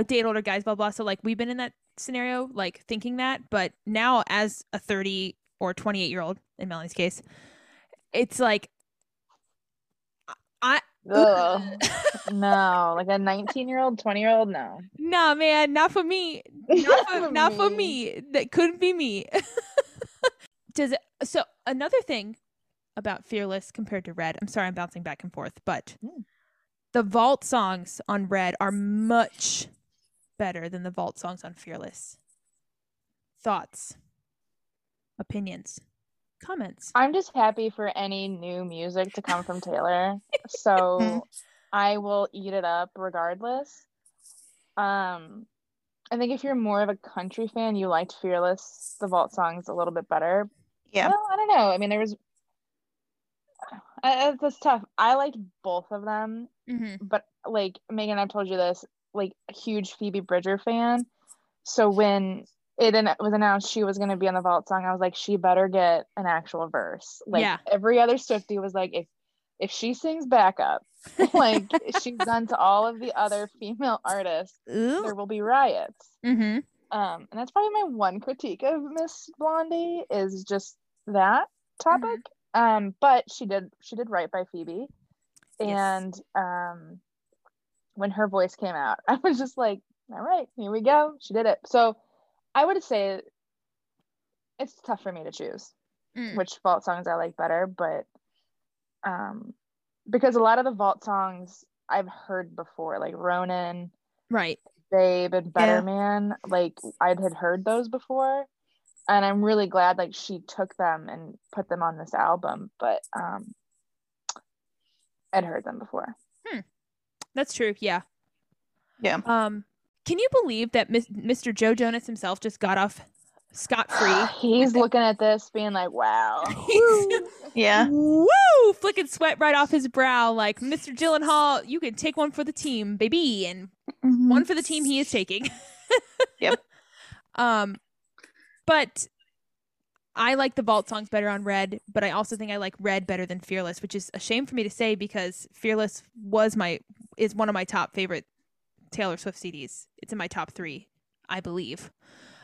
date older guys, blah, blah. So like we've been in that scenario, like thinking that. But now as a 30 or 28-year-old, in Melanie's case, it's like, no, like a 19-year-old, 20-year-old, no. No, man, not for me. Not for me. That couldn't be me. So another thing about Fearless compared to Red, I'm sorry, I'm bouncing back and forth, but the vault songs on Red are much better than the vault songs on Fearless. Thoughts, opinions, comments. I'm just happy for any new music to come from Taylor. So I will eat it up regardless. I think if you're more of a country fan, you liked Fearless, the vault songs a little bit better. Yeah. Well, I don't know. I mean, that's tough. I liked both of them, but like Megan, I've told you this, like a huge Phoebe Bridger fan. So when it was announced she was going to be on the vault song, I was like, she better get an actual verse. Like every other Swiftie was like, if she sings backup, like she's done to all of the other female artists, there will be riots. And that's probably my one critique of Miss Blondie is just that topic. But she did right by Phoebe. And when her voice came out, I was just like, all right, here we go. She did it. So I would say it's tough for me to choose which vault songs I like better, but because a lot of the vault songs I've heard before, like Ronin, Babe, and Better Man, like I'd heard those before, and I'm really glad like she took them and put them on this album, but I'd heard them before. That's true. Can you believe that Mr. Joe Jonas himself just got off scot-free? He's looking at this being like, wow. Flicking sweat right off his brow, like, Mr. Gyllenhaal, you can take one for the team, baby. And one for the team he is taking. But I like the vault songs better on Red, but I also think I like Red better than Fearless, which is a shame for me to say because Fearless is one of my top favorite Taylor Swift CDs. It's in my top 3, I believe.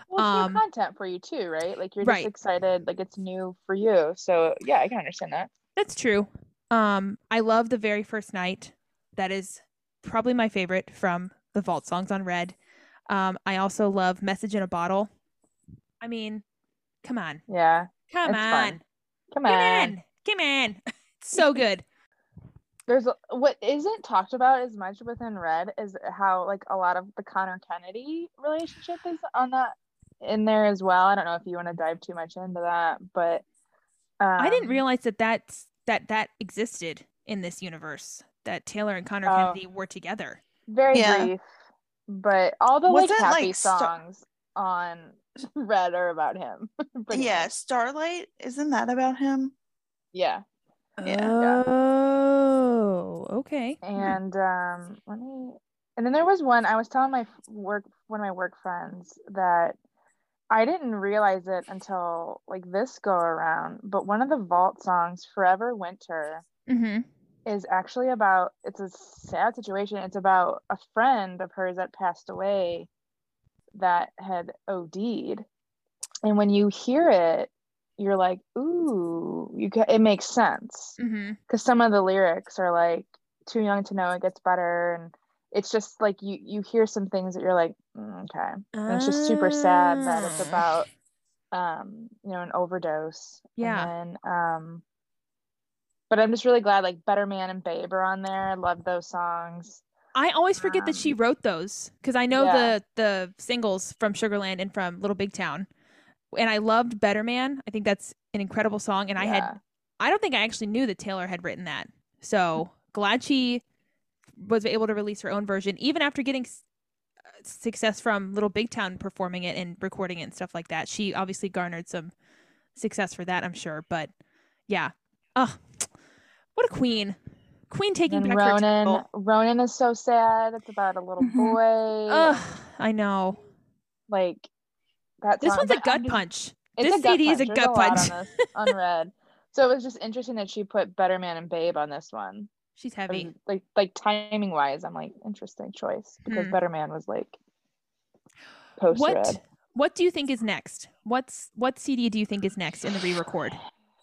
Well, it's new content for you too, right? Like you're just excited, like it's new for you. So yeah, I can understand that. That's true. I love The Very First Night. That is probably my favorite from the vault songs on Red. I also love Message in a Bottle. I mean, come on. Yeah. Come on. Come on. Come on. It's so good. What isn't talked about as much within Red is how like a lot of the Connor Kennedy relationship is on that in there as well. I don't know if you want to dive too much into that, but I didn't realize that existed in this universe, that Taylor and Connor Kennedy were together. Very brief, but all the like happy songs on Red are about him. Starlight, isn't that about him? Yeah. Oh, okay. And and then there was one I was telling one of my work friends that I didn't realize it until like this go around, but one of the vault songs, Forever Winter, is actually about, it's a sad situation. It's about a friend of hers that passed away that had OD'd. And when you hear it, you're like, ooh, it makes sense. Because some of the lyrics are like, too young to know it gets better, and it's just like you hear some things that you're like, okay. And it's just super sad that it's about an overdose. Yeah. And then, but I'm just really glad, like, Better Man and Babe are on there. I love those songs. I always forget that she wrote those, because I know the singles from Sugarland and from Little Big Town, and I loved Better Man. I think that's an incredible song, and I don't think I actually knew that Taylor had written that. So glad she was able to release her own version, even after getting success from Little Big Town, performing it and recording it and stuff like that. She obviously garnered some success for that, I'm sure. But yeah, what a queen. Queen taking back her title. Ronan is so sad. It's about a little boy. I know. Like, that song, this one's a gut punch. This CD is a gut punch. Unread. So it was just interesting that she put Better Man and Babe on this one. She's heavy. Like timing wise, I'm like, interesting choice, because Better Man was like post Red. What do you think is next? What CD do you think is next in the re-record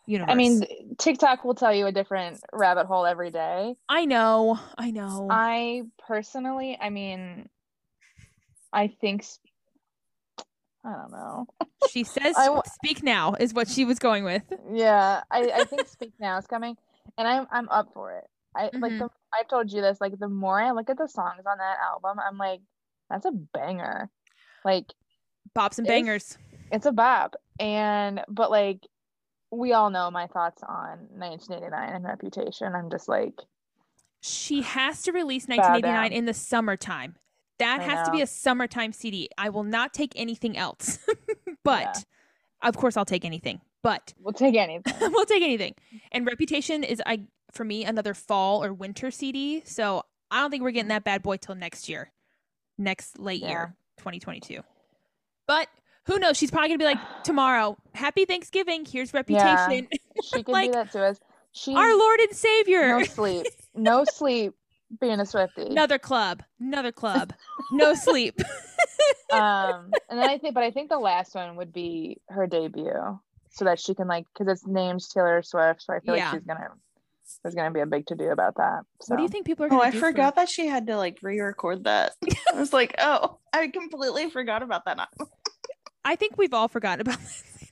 universe? I mean, TikTok will tell you a different rabbit hole every day. I know. I personally, I think, I don't know. She says Speak Now is what she was going with. Yeah, I think Speak Now is coming, and I'm up for it. I've told you this, like, the more I look at the songs on that album, I'm like, that's a banger. Like, bops and bangers. It's a bop. But like, we all know my thoughts on 1989 and Reputation. I'm just like, she has to release 1989 in the summertime. That has to be a summertime CD. I will not take anything else. But of course I'll take anything. But we'll take anything. And Reputation is for me, another fall or winter CD. So I don't think we're getting that bad boy till late year, 2022. But who knows? She's probably gonna be like, tomorrow, Happy Thanksgiving. Here's Reputation. Yeah, she can like, do that to us. She's our Lord and Savior. No sleep. Being a Swiftie. Another club. No sleep. And then I think the last one would be her debut, so that she can, like, because it's named Taylor Swift, so I feel like there's gonna be a big to do about that. So. What do you think people are? I forgot that she had to like re-record that. I was like, oh, I completely forgot about that. I think we've all forgotten about this.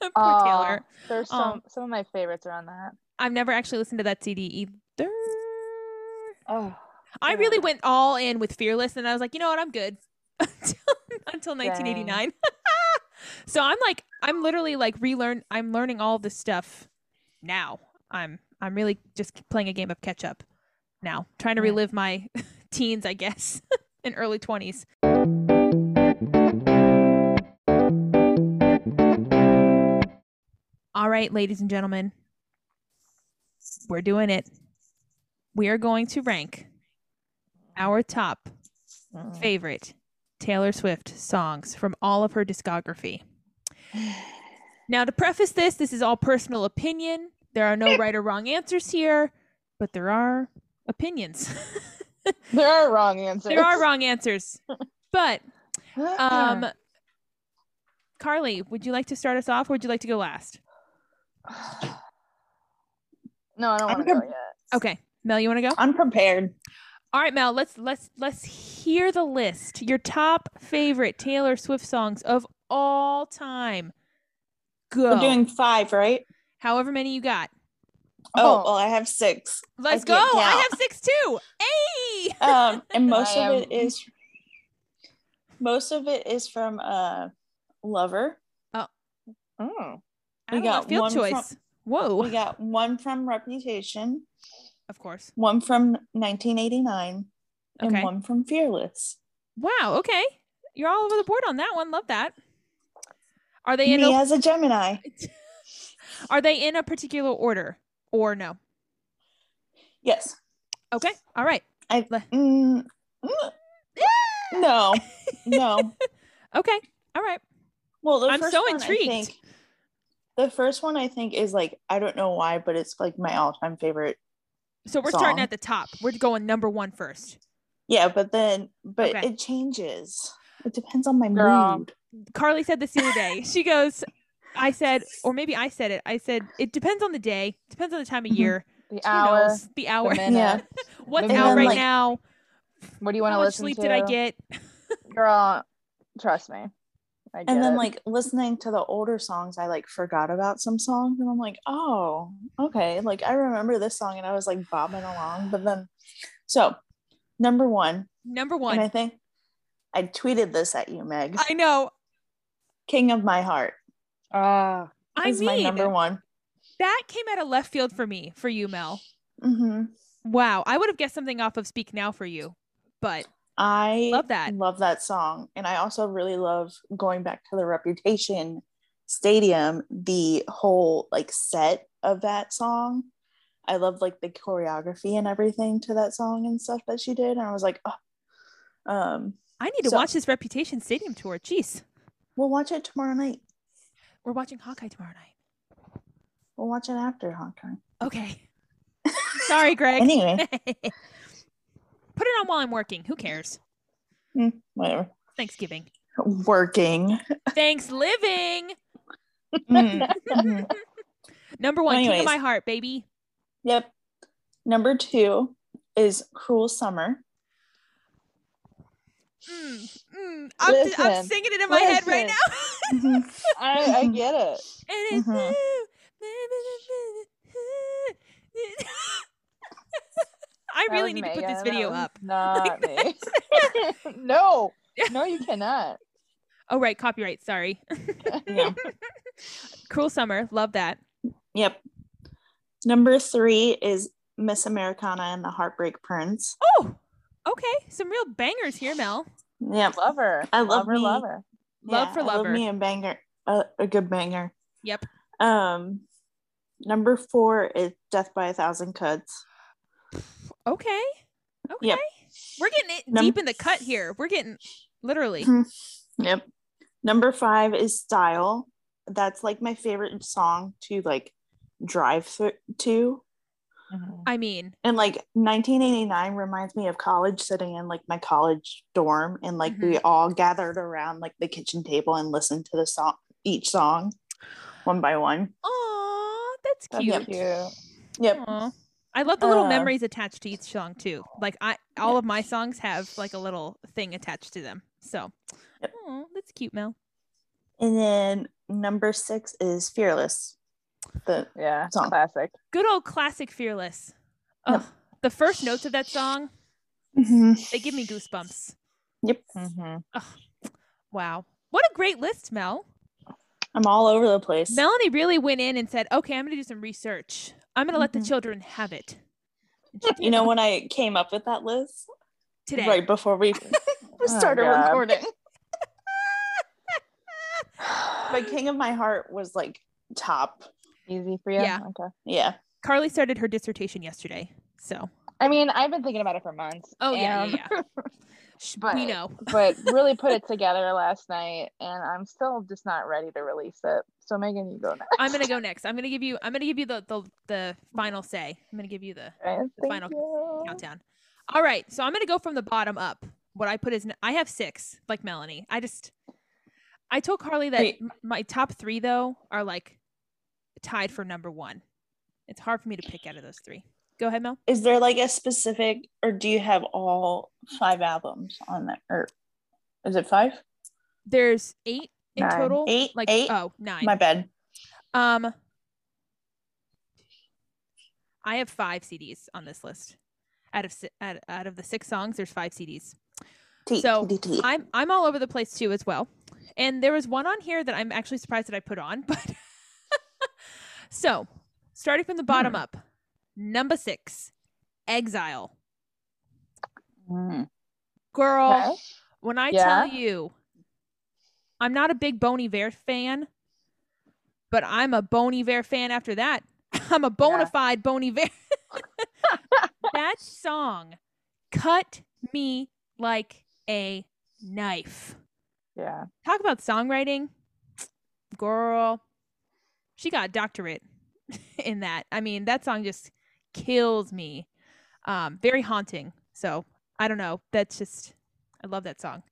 Poor Taylor. There's some of my favorites are on that. I've never actually listened to that CD either. Oh, I really went all in with Fearless, and I was like, you know what, I'm good until 1989. So I'm learning all this stuff now. I'm really just playing a game of catch up now, trying to relive my teens, I guess, and early 20s. All right, ladies and gentlemen, we're doing it. We are going to rank our top favorite Taylor Swift songs from all of her discography. Now, to preface this is all personal opinion. There are no right or wrong answers here, but there are opinions. There are wrong answers. But, Carly, would you like to start us off, or would you like to go last? No, I don't want to go yet. Okay. Mel, you want to go? I'm prepared. All right, Mel, let's hear the list. Your top favorite Taylor Swift songs of all time. Go. We're doing 5, right? However many you got. Oh. Well, I have 6. Let's go. Count. I have 6 too. Hey. And most of it is from Lover. Oh. Mm. We got field choice. Whoa. We got one from Reputation. Of course. One from 1989 and one from Fearless. Wow. Okay. You're all over the board on that one. Love that. Are they as a Gemini? Are they in a particular order or no? Yes. Okay. All right. No. Okay. All right. Well, I'm so intrigued. The first one I think is like, I don't know why, but it's like my all-time favorite. So we're starting at the top. We're going number 1 first. Yeah, but it changes. It depends on my mood. Carly said this the other day. She goes, I said, or maybe I said it. I said, it depends on the day. Depends on the time of year. The hour. Yeah. What's and out then, right like, now? What do you want to listen to? How much sleep did I get? Girl, trust me. And then like listening to the older songs, I like forgot about some songs and I'm like, oh, okay. Like I remember this song and I was like bobbing along. But then, so number one, and I think I tweeted this at you, Meg. I know. King of My Heart. My number one. That came out of left field for me, for you, Mel. Mm-hmm. Wow. I would have guessed something off of Speak Now for you, but I love that song. And I also really love going back to the Reputation Stadium, the whole like set of that song. I love like the choreography and everything to that song and stuff that she did. And I was like, oh, I need to watch this Reputation Stadium tour. Jeez. We'll watch it tomorrow night. We're watching Hawkeye tomorrow night. We'll watch it after Hawkeye. Okay. Sorry, Greg. Anyway. Put it on while I'm working. Who cares? Whatever. Thanksgiving. Working. Thanks living. Number one, King of My Heart, baby. Yep. Number two is Cruel Summer. I'm singing it in my head right now. Mm-hmm. I get it. And it's... I really need to put this video up. Not like me. No, you cannot. Oh, right. Copyright. Sorry. Yeah. Cruel Summer. Love that. Yep. Number three is Miss Americana and the Heartbreak Prince. Oh, okay. Some real bangers here, Mel. Yeah. Lover. I love her. Lover. Love for Lover. Love me and banger. A good banger. Yep. Number four is Death by a Thousand Cuts. Okay. Yep. We're getting it deep in the cut here. We're getting literally. Yep. Number five is Style. That's like my favorite song to like drive to. I mean, and like 1989 reminds me of college, sitting in like my college dorm, and like we all gathered around like the kitchen table and listened to the song, each song, one by one. Oh, that's cute. Yep. Aww. I love the little memories attached to each song too. Like all of my songs have like a little thing attached to them. So, oh, that's cute, Mel. And then number six is Fearless. Song. Classic. Good old classic Fearless. Oh, the first notes of that song, they give me goosebumps. Yep. Oh, wow. What a great list, Mel. I'm all over the place. Melanie really went in and said, okay, I'm going to do some research. I'm going to let the children have it. You know, when I came up with that list? Today. Right before we started recording. But King of My Heart was like top. Easy for you? Yeah. Okay. Yeah. Carly started her dissertation yesterday. So. I mean, I've been thinking about it for months. Oh, yeah. But, we know. But really put it together last night, and I'm still just not ready to release it. So Megan, you go next. I'm gonna go next. I'm gonna give you the final say. I'm gonna give you the final countdown. All right. So I'm gonna go from the bottom up. What I put is I have six, like Melanie. I told Carly that my top three though are like tied for number one. It's hard for me to pick out of those three. Go ahead, Mel. Is there like a specific, or do you have all five albums on that? Or is it five? There's eight in total. Eight. Oh, nine. My bad. I have five CDs on this list. Out of the six songs, there's five CDs. So I'm all over the place too as well. And there was one on here that I'm actually surprised that I put on. But so starting from the bottom up. Number six, Exile. Girl, when I tell you, I'm not a big Bon Iver fan, but I'm a Bon Iver fan after that. I'm a bona fide Bon Iver. That song cut me like a knife. Yeah. Talk about songwriting. Girl, she got a doctorate in that. I mean, that song just kills me. Very haunting. So I don't know. That's just, I love that song.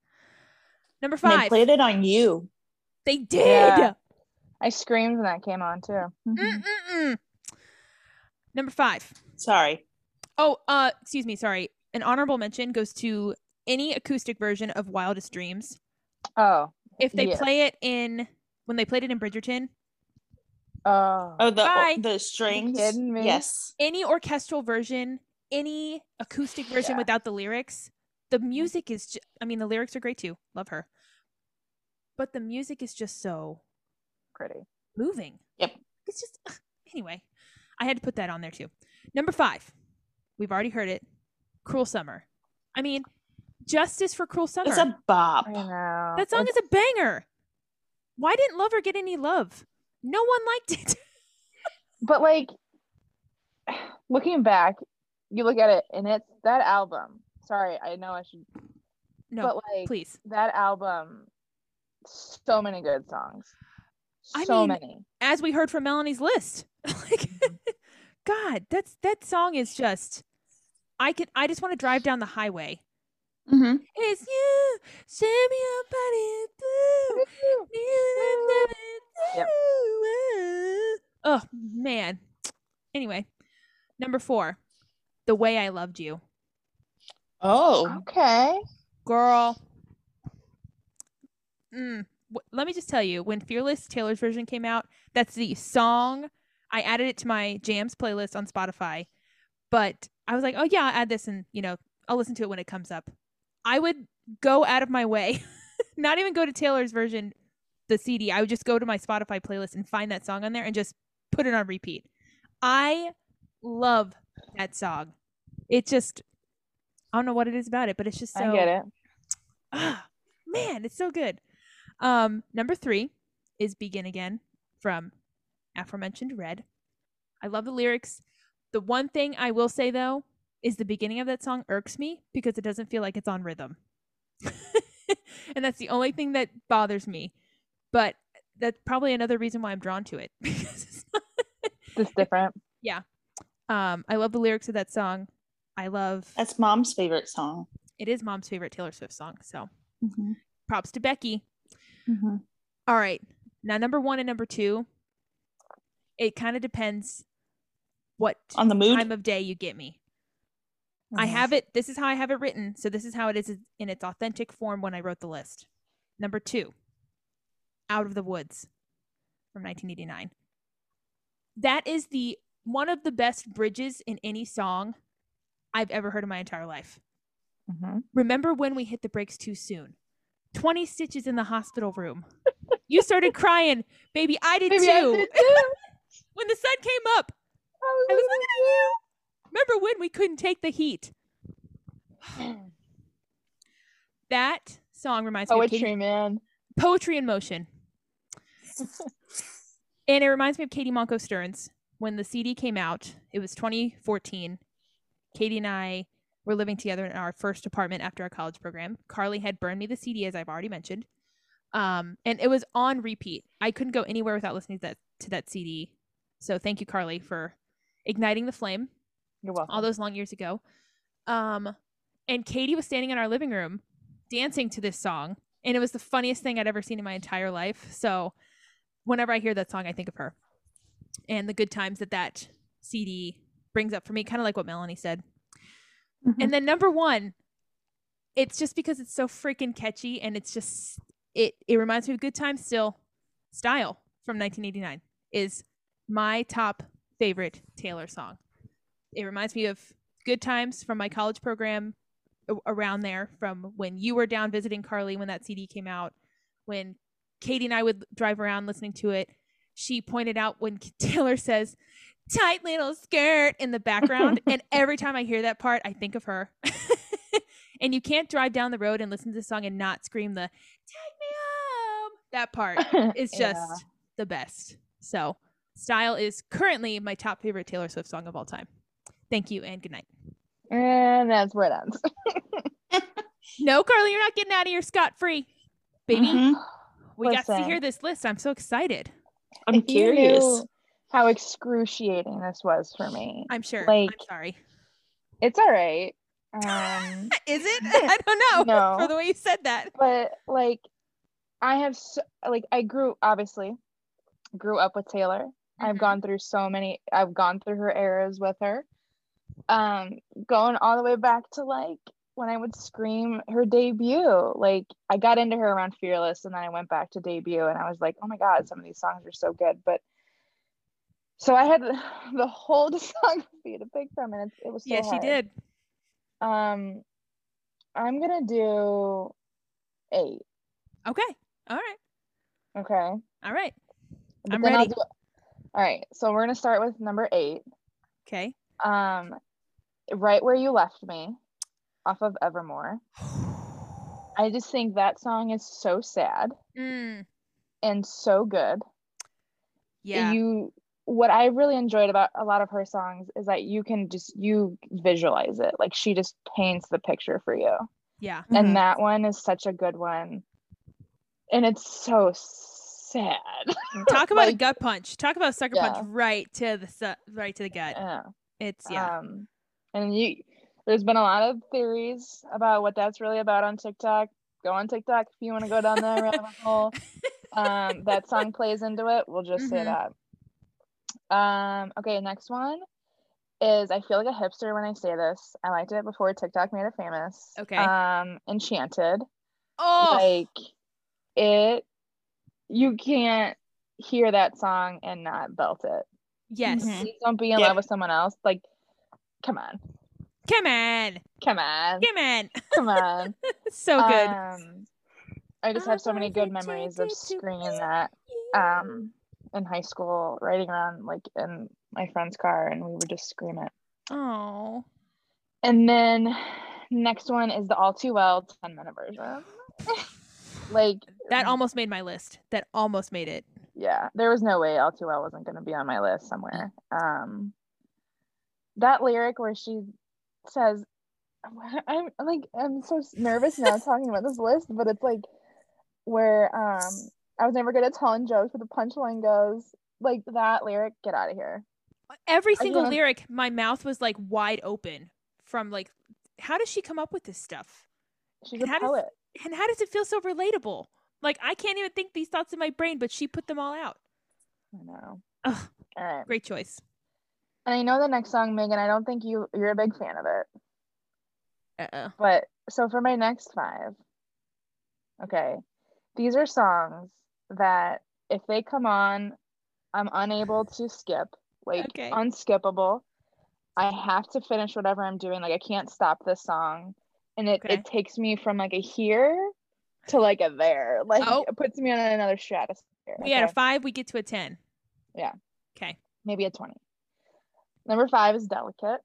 Number five. They played it on you. They did. Yeah. I screamed when that came on too. Mm-mm-mm. Number 5. Sorry. Oh, excuse me. Sorry. An honorable mention goes to any acoustic version of Wildest Dreams. Oh. If they play it when they played it in Bridgerton. Oh, the strings. Are you kidding me? Yes. Any orchestral version, any acoustic version without the lyrics. The music is the lyrics are great too. Love her. But the music is just so pretty. Moving. Yep. It's just anyway. I had to put that on there too. Number 5. We've already heard it. Cruel Summer. I mean, justice for Cruel Summer. It's a bop. I know. That song is a banger. Why didn't Lover get any love? No one liked it. But like, looking back, you look at it and it's that album. Sorry, I know I should. No, but like, please. That album, so many good songs. So many. As we heard from Melanie's list. Like, God, that song is just. I just want to drive down the highway. Mm-hmm. It's you, send me your body through. Yep. Oh man. Anyway, number 4, The Way I Loved You. Oh, okay, girl. Let me just tell you, when Fearless, Taylor's version, came out, that's the song I added it to my jams playlist on Spotify. But I was like, oh yeah, I'll add this and, I'll listen to it when it comes up. I would go out of my way, not even go to Taylor's version, the CD. I would just go to my Spotify playlist and find that song on there and just put it on repeat. I love that song. It just, I don't know what it is about it, but it's just so. I get it. Ah, man, it's so good. Number 3 is Begin Again from aforementioned Red. I love the lyrics. The one thing I will say, though, is the beginning of that song irks me because it doesn't feel like it's on rhythm. And that's the only thing that bothers me. But that's probably another reason why I'm drawn to it. It's different. Yeah. I love the lyrics of that song. That's Mom's favorite song. It is Mom's favorite Taylor Swift song. So props to Becky. Mm-hmm. All right. Now, number 1 and number 2. It kind of depends what on the mood? Time of day you get me. Mm-hmm. I have it. This is how I have it written. So this is how it is in its authentic form when I wrote the list. Number 2, Out of the Woods from 1989. That is one of the best bridges in any song I've ever heard in my entire life. Mm-hmm. Remember when we hit the brakes too soon? 20 stitches in the hospital room. You started crying. Baby, I did too. When the sun came up. I was looking at you. Remember when we couldn't take the heat? That song reminds me of Katie. Man. Poetry in motion. And it reminds me of Katie Monko Stearns. When the CD came out, it was 2014. Katie and I were living together in our first apartment after our college program. Carly had burned me the CD, as I've already mentioned. And it was on repeat. I couldn't go anywhere without listening to that CD. So thank you, Carly, for igniting the flame. You're welcome. All those long years ago. And Katie was standing in our living room dancing to this song. And it was the funniest thing I'd ever seen in my entire life. So whenever I hear that song, I think of her. And the good times that CD brings up for me, kind of like what Melanie said. Mm-hmm. And then number 1, it's just because it's so freaking catchy. And it's just, it reminds me of Good Times Still. Style from 1989 is my top favorite Taylor song. It reminds me of good times from my college program, around there, from when you were down visiting Carly when that CD came out, when Katie and I would drive around listening to it. She pointed out when Taylor says, tight little skirt, in the background. And every time I hear that part, I think of her. And you can't drive down the road and listen to the song and not scream the, take me home. That part is just the best. So Style is currently my top favorite Taylor Swift song of all time. Thank you and good night. And that's where it ends. No, Carly, you're not getting out of here scot-free, baby. Mm-hmm. We got to hear this list. I'm so excited. I'm curious how excruciating this was for me. I'm sure. Like, I'm sorry. It's all right. Is it? I don't know. No, for the way you said that. But like, I grew, obviously. grew up with Taylor. Mm-hmm. I've gone through her eras with her. Going all the way back to like when I would scream her debut. Like I got into her around Fearless, and then I went back to debut, and I was like, oh my God, some of these songs are so good. But so I had the whole discography to pick from, and it was so hard. Yeah, she did. I'm gonna do 8. Okay. All right. Okay. All right. I'm ready. All right. So we're gonna start with number 8. Okay. Right Where You Left Me, off of Evermore. I just think that song is so sad and so good. Yeah. What I really enjoyed about a lot of her songs is that you visualize it. Like she just paints the picture for you. Yeah. Mm-hmm. And that one is such a good one. And it's so sad. Talk about a gut punch. Talk about sucker punch right to the gut. Yeah. It's there's been a lot of theories about what that's really about on TikTok. Go on TikTok if you want to go down that rabbit hole. That song plays into it. We'll just say that. Okay, next one is, I feel like a hipster when I say this, I liked it before TikTok made it famous. Okay. Enchanted. Oh! Like, you can't hear that song and not belt it. Yes. Mm-hmm. Please don't be in love with someone else. Like, come on. Come on. Come on. Come on. Come on. So good. I just have so many good memories of screaming that. In high school, riding around like in my friend's car, and we would just scream it. Oh. And then next one is the All Too Well 10-minute version. Like that almost made my list. That almost made it. Yeah, there was no way All Too Well wasn't going to be on my list somewhere. That lyric where she says, "I'm so nervous now talking about this list," but it's like where I was never good at telling jokes, but the punchline goes like that lyric. Get out of here. Every single lyric, my mouth was like wide open from like, how does she come up with this stuff? She's a poet. And how does it feel so relatable? Like I can't even think these thoughts in my brain, but she put them all out. I know. Ugh, all right. Great choice. And I know the next song, Megan, I don't think you're a big fan of it. Uh-oh. But so for my next 5, okay, these are songs that if they come on, I'm unable to skip, like unskippable. I have to finish whatever I'm doing. Like I can't stop this song, and it takes me from like a here to like a there. Like it puts me on another stratosphere. We had a 5, we get to a 10. Yeah. Okay. Maybe a 20. Number 5 is Delicate.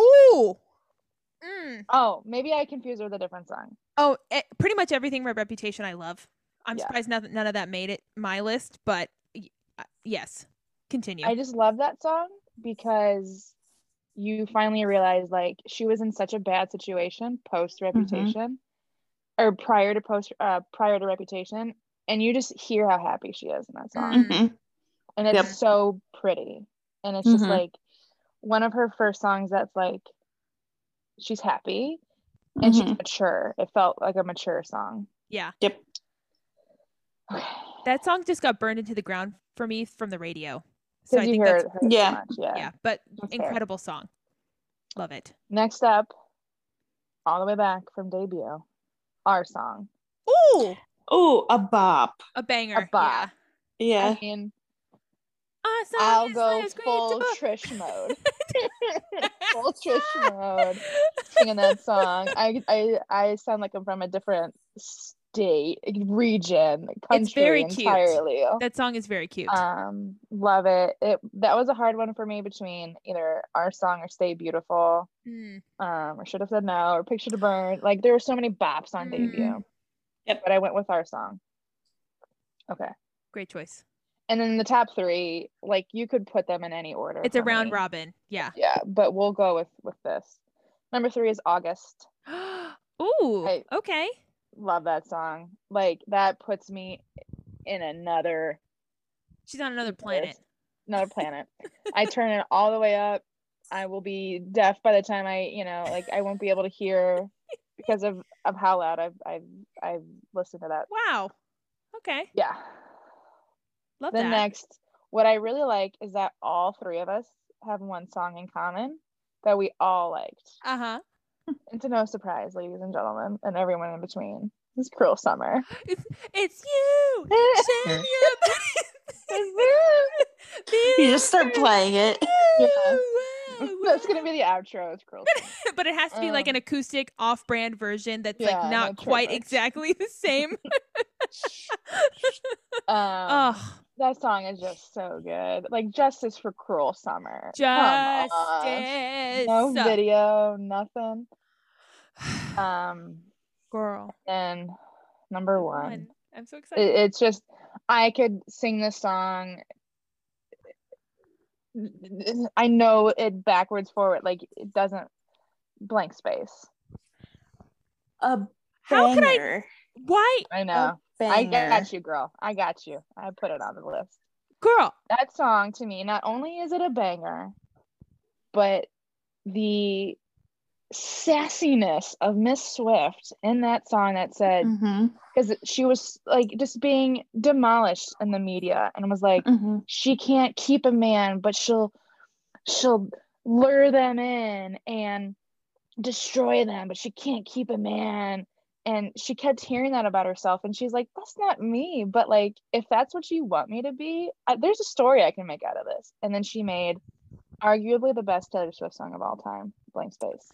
Ooh. Mm. Oh, maybe I confused her with a different song. Oh, pretty much everything by Reputation I love. I'm surprised none of that made it my list, but yes, continue. I just love that song because you finally realize like she was in such a bad situation post Reputation or prior to Reputation, and you just hear how happy she is in that song, and it's so pretty, and it's just like one of her first songs that's like she's happy and she's mature. It felt like a mature song. Yeah. Yep. That song just got burned into the ground for me from the radio. So I think that's but incredible song. Love it. Next up, all the way back from debut, our song. Ooh, a bop. A banger. A bop. Yeah. I mean, I'll go full Trish mode. Full Trish mode singing that song. I sound like I'm from a different state, region, country. It's very cute. Entirely. That song is very cute. Love it. That was a hard one for me between either Our Song or Stay Beautiful. Or Should Have Said No or Picture to Burn. Like there were so many bops on debut. Yep. But I went with Our Song. Okay. Great choice. And then the top 3, like you could put them in any order. It's a round robin. Yeah. Yeah. But we'll go with this. Number 3 is August. Ooh. Okay. Love that song. Like that puts me in another. She's on another planet. Another planet. I turn it all the way up. I will be deaf by the time I won't be able to hear because of how loud I've listened to that. Wow. Okay. Yeah. Love that. The next, what I really like is that all three of us have one song in common that we all liked. Uh-huh. And to no surprise, ladies and gentlemen, and everyone in between, it's Cruel Summer. It's you! Shame you! You just start playing it. Yeah. That's going to be the outro. It's Cruel Summer. But it has to be like an acoustic off-brand version that's like not quite exactly the same. That song is just so good. Like, justice for Cruel Summer. Justice. No video, nothing. Girl. And number one. I'm so excited. It's just, I could sing this song. I know it backwards, forward. Like, it doesn't blank space. A banger. How could I? Why? I know. I got you, girl. I got you. I put it on the list. Girl. That song, to me, not only is it a banger, but the sassiness of Miss Swift in that song that said, because she was like just being demolished in the media and was like, she can't keep a man, but she'll lure them in and destroy them, but she can't keep a man. And she kept hearing that about herself, and she's like, that's not me, but like, if that's what you want me to be, there's a story I can make out of this. And then she made arguably the best Taylor Swift song of all time, blank space,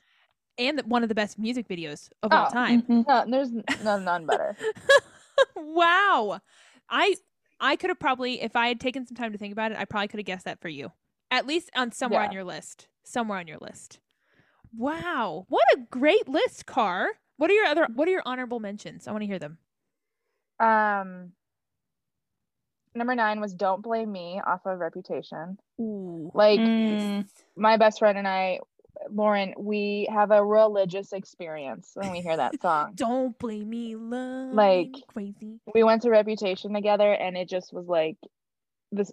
and one of the best music videos of all time. There's none better. Wow. I could have probably, if I had taken some time to think about it, I probably could have guessed that for you, at least on somewhere on your list. Wow, what a great list, Car. What are your honorable mentions? I want to hear them. Number 9 was Don't Blame Me off of Reputation. Ooh. Like, my best friend and I, Lauren, we have a religious experience when we hear that song. Don't blame me, love. Like, crazy. We went to Reputation together, and it just was like this.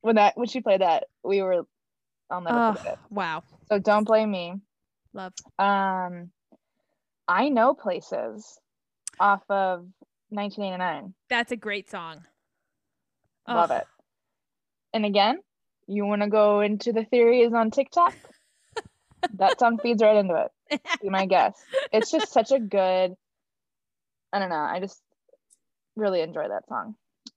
When she played that, we were, I'll never forget it. Wow. So Don't Blame Me. Love. I Know Places off of 1989. That's a great song. Love it. And again, you want to go into the theories on TikTok? That song feeds right into it. Be my guess. It's just such a good, I don't know, I just really enjoy that song.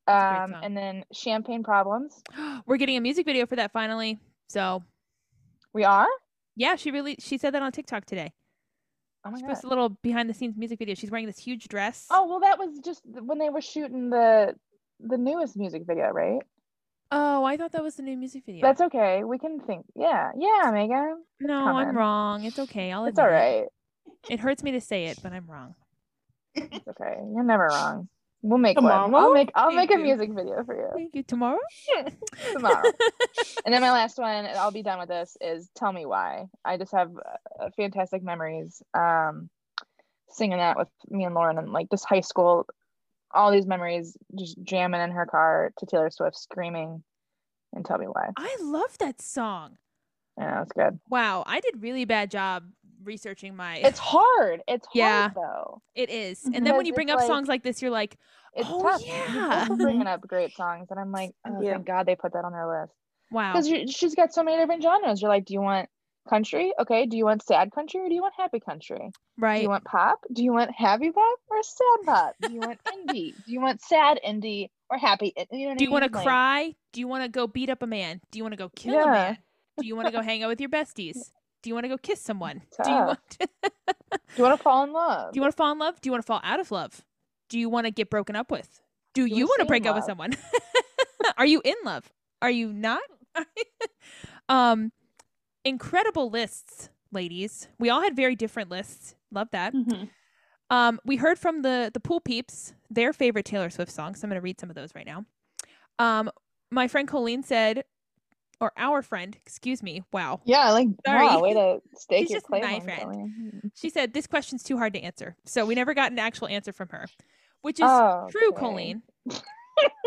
Song. And then Champagne Problems. We're getting a music video for that finally. So we are? Yeah, she said that on TikTok today. Oh my God. She posted a little behind the scenes music video. She's wearing this huge dress. Oh, well, that was just when they were shooting the newest music video, right? Oh, I thought that was the new music video. That's okay. We can think. Yeah, Megan. No, coming. I'm wrong. It's okay. It's all right. It hurts me to say it, but I'm wrong. It's okay. You're never wrong. We'll make tomorrow? One. I'll make a music video for you. Thank you. Tomorrow? Tomorrow. And then my last one, and I'll be done with this, is Tell Me Why. I just have fantastic memories singing that with me and Lauren, and like this high school, all these memories just jamming in her car to Taylor Swift screaming and Tell Me Why. I love that song. Yeah, it's good. Wow. I did really bad job researching my it's hard though. It is. And then when you bring up like, songs like this, you're like, it's tough. Yeah, bringing up great songs, and I'm like, thank God they put that on their list. Wow. Because she's got so many different genres. You're like, do you want country? Okay. Do you want sad country, or do you want happy country? Right. Do you want pop? Do you want happy pop or sad pop? Do you want indie? Do you want sad indie or happy? You know, do you want to cry? Do you want to go beat up a man? Do you want to go kill a man? Do you want to go hang out with your besties? Do you want to go kiss someone? Do you want to fall in love? Do you want to fall in love? Do you want to fall out of love? Do you want to get broken up with? Do you want to break up with someone? Are you in love? Are you not? Incredible lists, ladies. We all had very different lists. Love that. Mm-hmm. We heard from the Pool Peeps, their favorite Taylor Swift songs. I'm going to read some of those right now. My friend Colleen said, or our friend, excuse me. Wow. Yeah, like, sorry. Wow, way to stake your claim. She's just my friend. She said, this question's too hard to answer. So we never got an actual answer from her, which is true, okay. Colleen.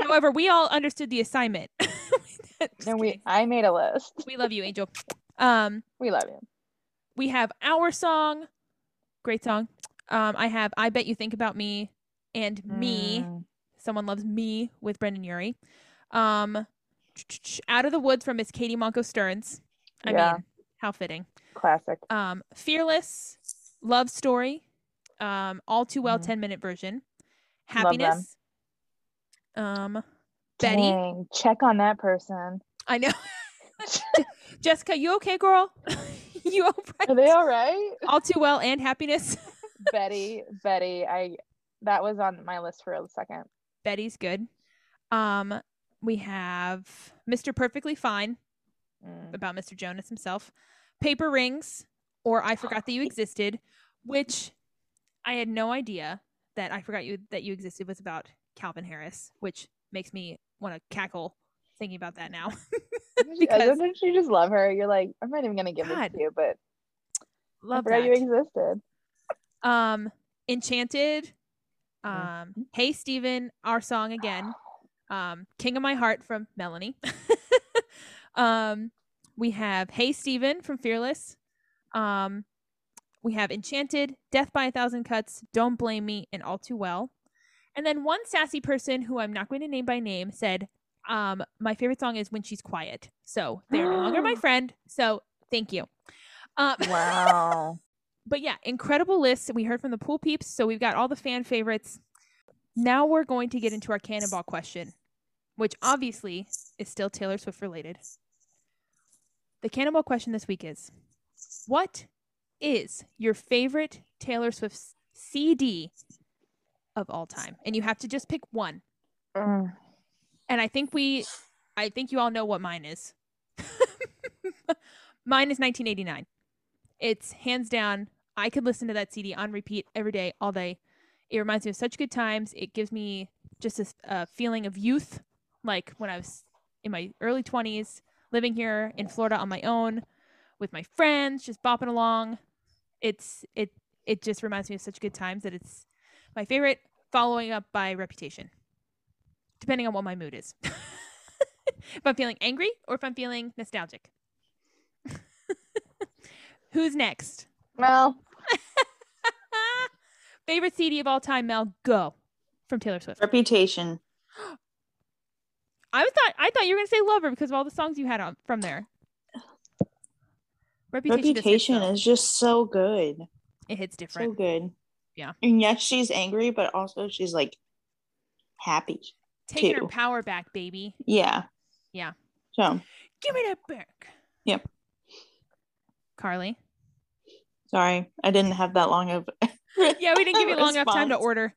However, we all understood the assignment. I made a list. We love you, Angel. We love you. We have Our Song. Great song. I have I Bet You Think About Me and Me. Someone Loves Me with Brendan Urie. Out of the Woods from Miss Katie Monko Stearns. I mean, how fitting. Classic. Fearless, Love Story, All Too Well 10-minute version, Happiness, Betty. Dang, check on that person. I know. Jessica, you okay, girl? You all right? Are they all right? All Too Well and Happiness. Betty. That was on my list for a second. Betty's good. We have Mr. Perfectly Fine, about Mr. Jonas himself. Paper Rings, or I Forgot That You Existed, which I had no idea that I Forgot That You Existed was about Calvin Harris, which makes me want to cackle thinking about that now. Doesn't you just love her? You're like, I'm not even going to give it to you, but love I Forgot You Existed. Enchanted, Hey Steven, Our Song Again, King of My Heart from Melanie. We have Hey Steven from Fearless. We have Enchanted, Death by a Thousand Cuts, Don't Blame Me, and All Too Well. And then one sassy person who I'm not going to name by name said, my favorite song is When She's Quiet. So they're no longer my friend. So thank you. Wow. But yeah, incredible list. We heard from the Pool Peeps. So we've got all the fan favorites. Now we're going to get into our cannonball question, which obviously is still Taylor Swift related. The cannonball question this week is, what is your favorite Taylor Swift CD of all time? And you have to just pick one. And I think you all know what mine is. Mine is 1989. It's hands down. I could listen to that CD on repeat every day, all day. It reminds me of such good times. It gives me just a feeling of youth, like when I was in my early 20s, living here in Florida on my own with my friends, just bopping along. It just reminds me of such good times that it's my favorite, following up by Reputation, depending on what my mood is. If I'm feeling angry or if I'm feeling nostalgic. Who's next? Mel. Favorite CD of all time, Mel, go. From Taylor Swift. Reputation. I thought you were going to say Lover because of all the songs you had on from there. Reputation is just so good. It hits different. So good. Yeah. And yes, she's angry, but also she's like happy. Taking her power back, baby. Yeah. Yeah. So. Give me that back. Yep. Carly. Sorry, I didn't have that long of yeah, we didn't give you long enough time to order.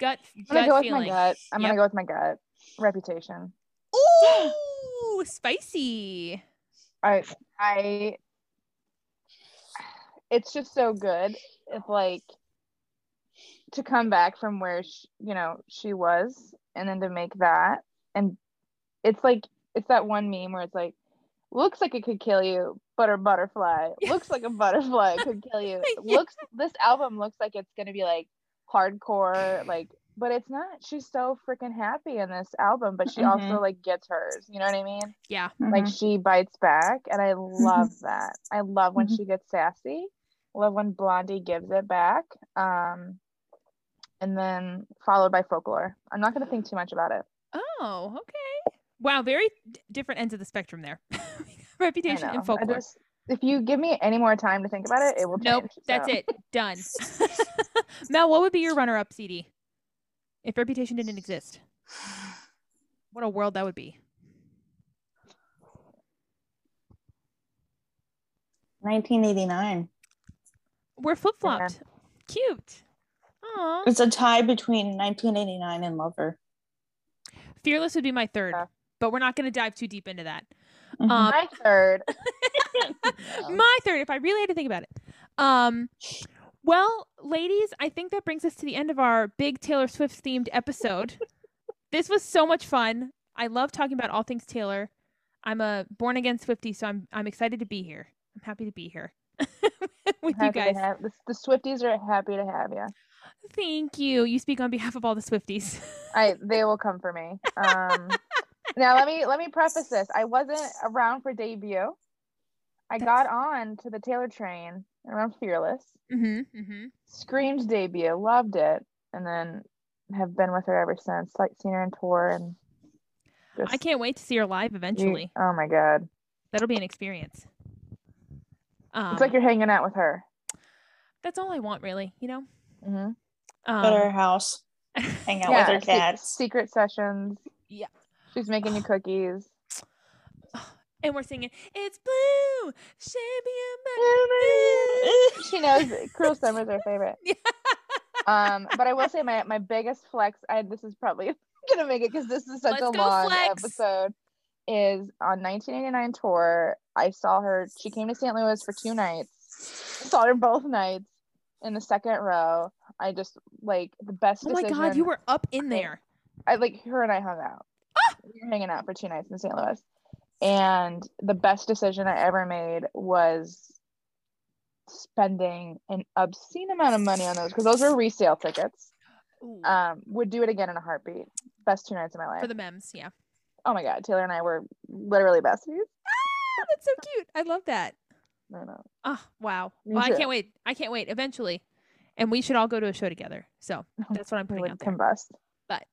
I'm gonna go with my gut. Reputation. Ooh, spicy. It's just so good. It's like to come back from where she was, and then to make that, and it's that one meme where it's like, looks like it could kill you, but a butterfly. Looks like a butterfly could kill you. This album looks like it's gonna be like hardcore, like, but it's not. She's so freaking happy in this album, but she also like gets hers. You know what I mean? Yeah. Like she bites back, and I love that. I love when she gets sassy. I love when Blondie gives it back. And then followed by Folklore. I'm not gonna think too much about it. Oh, okay. Wow, very different ends of the spectrum there. Reputation and Folklore. If you give me any more time to think about it, it will change. Nope, that's it. Done. Mel, what would be your runner-up CD if Reputation didn't exist? What a world that would be. 1989. We're flip-flopped. Yeah. Cute. Aww. It's a tie between 1989 and Lover. Fearless would be my third. Yeah. But we're not going to dive too deep into that. My third. My third, if I really had to think about it. Well, ladies, I think that brings us to the end of our big Taylor Swift themed episode. This was so much fun. I love talking about all things Taylor. I'm a born again Swiftie, so I'm excited to be here. I'm happy to be here with you guys. The Swifties are happy to have you. Thank you. You speak on behalf of all the Swifties. They will come for me. Now let me preface this. I wasn't around for debut. I got on to the Taylor train around Fearless. Screamed debut, loved it, and then have been with her ever since, like seen her on tour, and just, I can't wait to see her live eventually. Oh my god, that'll be an experience. It's like you're hanging out with her. That's all I want, really, you know. Mm-hmm. Go to her house, hang out with her cats, secret sessions. Yeah, she's making you cookies. And we're singing, "It's blue, she knows it. Cruel Summer is her favorite. Yeah. But I will say my biggest flex, this is probably gonna make it because this is such a long flex. Episode, is on 1989 tour. I saw her, she came to St. Louis for 2 nights. I saw her both nights in the second row. I just like the best decision. Oh my god, you were up in there. I like her and I hung out. Ah! We were hanging out for 2 nights in St. Louis. And the best decision I ever made was spending an obscene amount of money on those because those were resale tickets. Would do it again in a heartbeat. Best 2 nights of my life. For the memes, yeah. Oh my god, Taylor and I were literally besties. Ah, that's so cute. I love that. I know. Oh wow. Well, I can't wait. I can't wait. Eventually, and we should all go to a show together. So that's what I'm putting out there. Combust. But.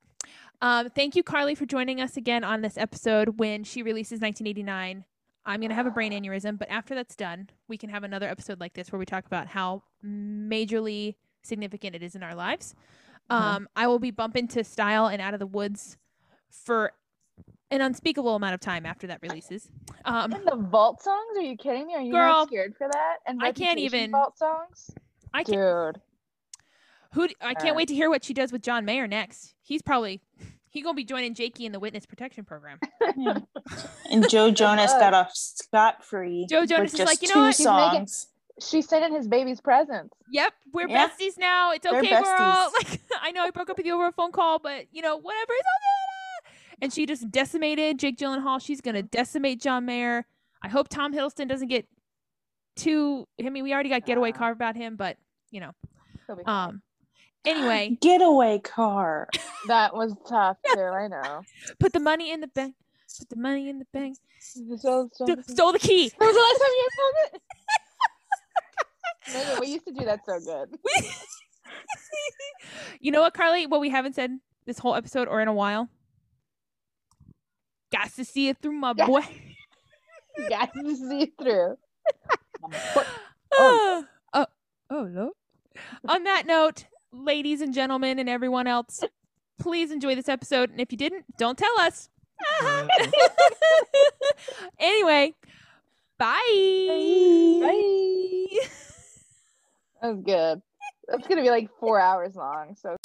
Thank you, Carly, for joining us again on this episode. When she releases 1989, I'm going to have a brain aneurysm, but after that's done, we can have another episode like this where we talk about how majorly significant it is in our lives. I will be bumping to Style and Out of the Woods for an unspeakable amount of time after that releases. And the vault songs? Are you kidding me? Are you not scared for that? And I can't even. Vault songs? I can't. Dude. I can't wait to hear what she does with John Mayer next. He's gonna be joining Jakey in the witness protection program. And Joe Jonas got off scot-free. Joe Jonas is like, you know what? She sent in his baby's presents. Yep, we're besties now. It's okay, we're all like, I know I broke up with you over a phone call, but you know, whatever. It's all good. And she just decimated Jake Gyllenhaal. She's gonna decimate John Mayer. I hope Tom Hiddleston doesn't get too. I mean, we already got Getaway Car about him, but you know, he'll be fine. Anyway, Getaway Car. That was tough too. I know. Put the money in the bank. Put the money in the bank. Stole the key. That was the last time you sold it. Maybe we used to do that so good. You know what, Carly? What we haven't said this whole episode or in a while. Got to see it through, my boy. Got to see it through. No. On that note. Ladies and gentlemen and everyone else, please enjoy this episode, and if you didn't, don't tell us. Anyway, bye. That was good. That's gonna be like 4 hours long, so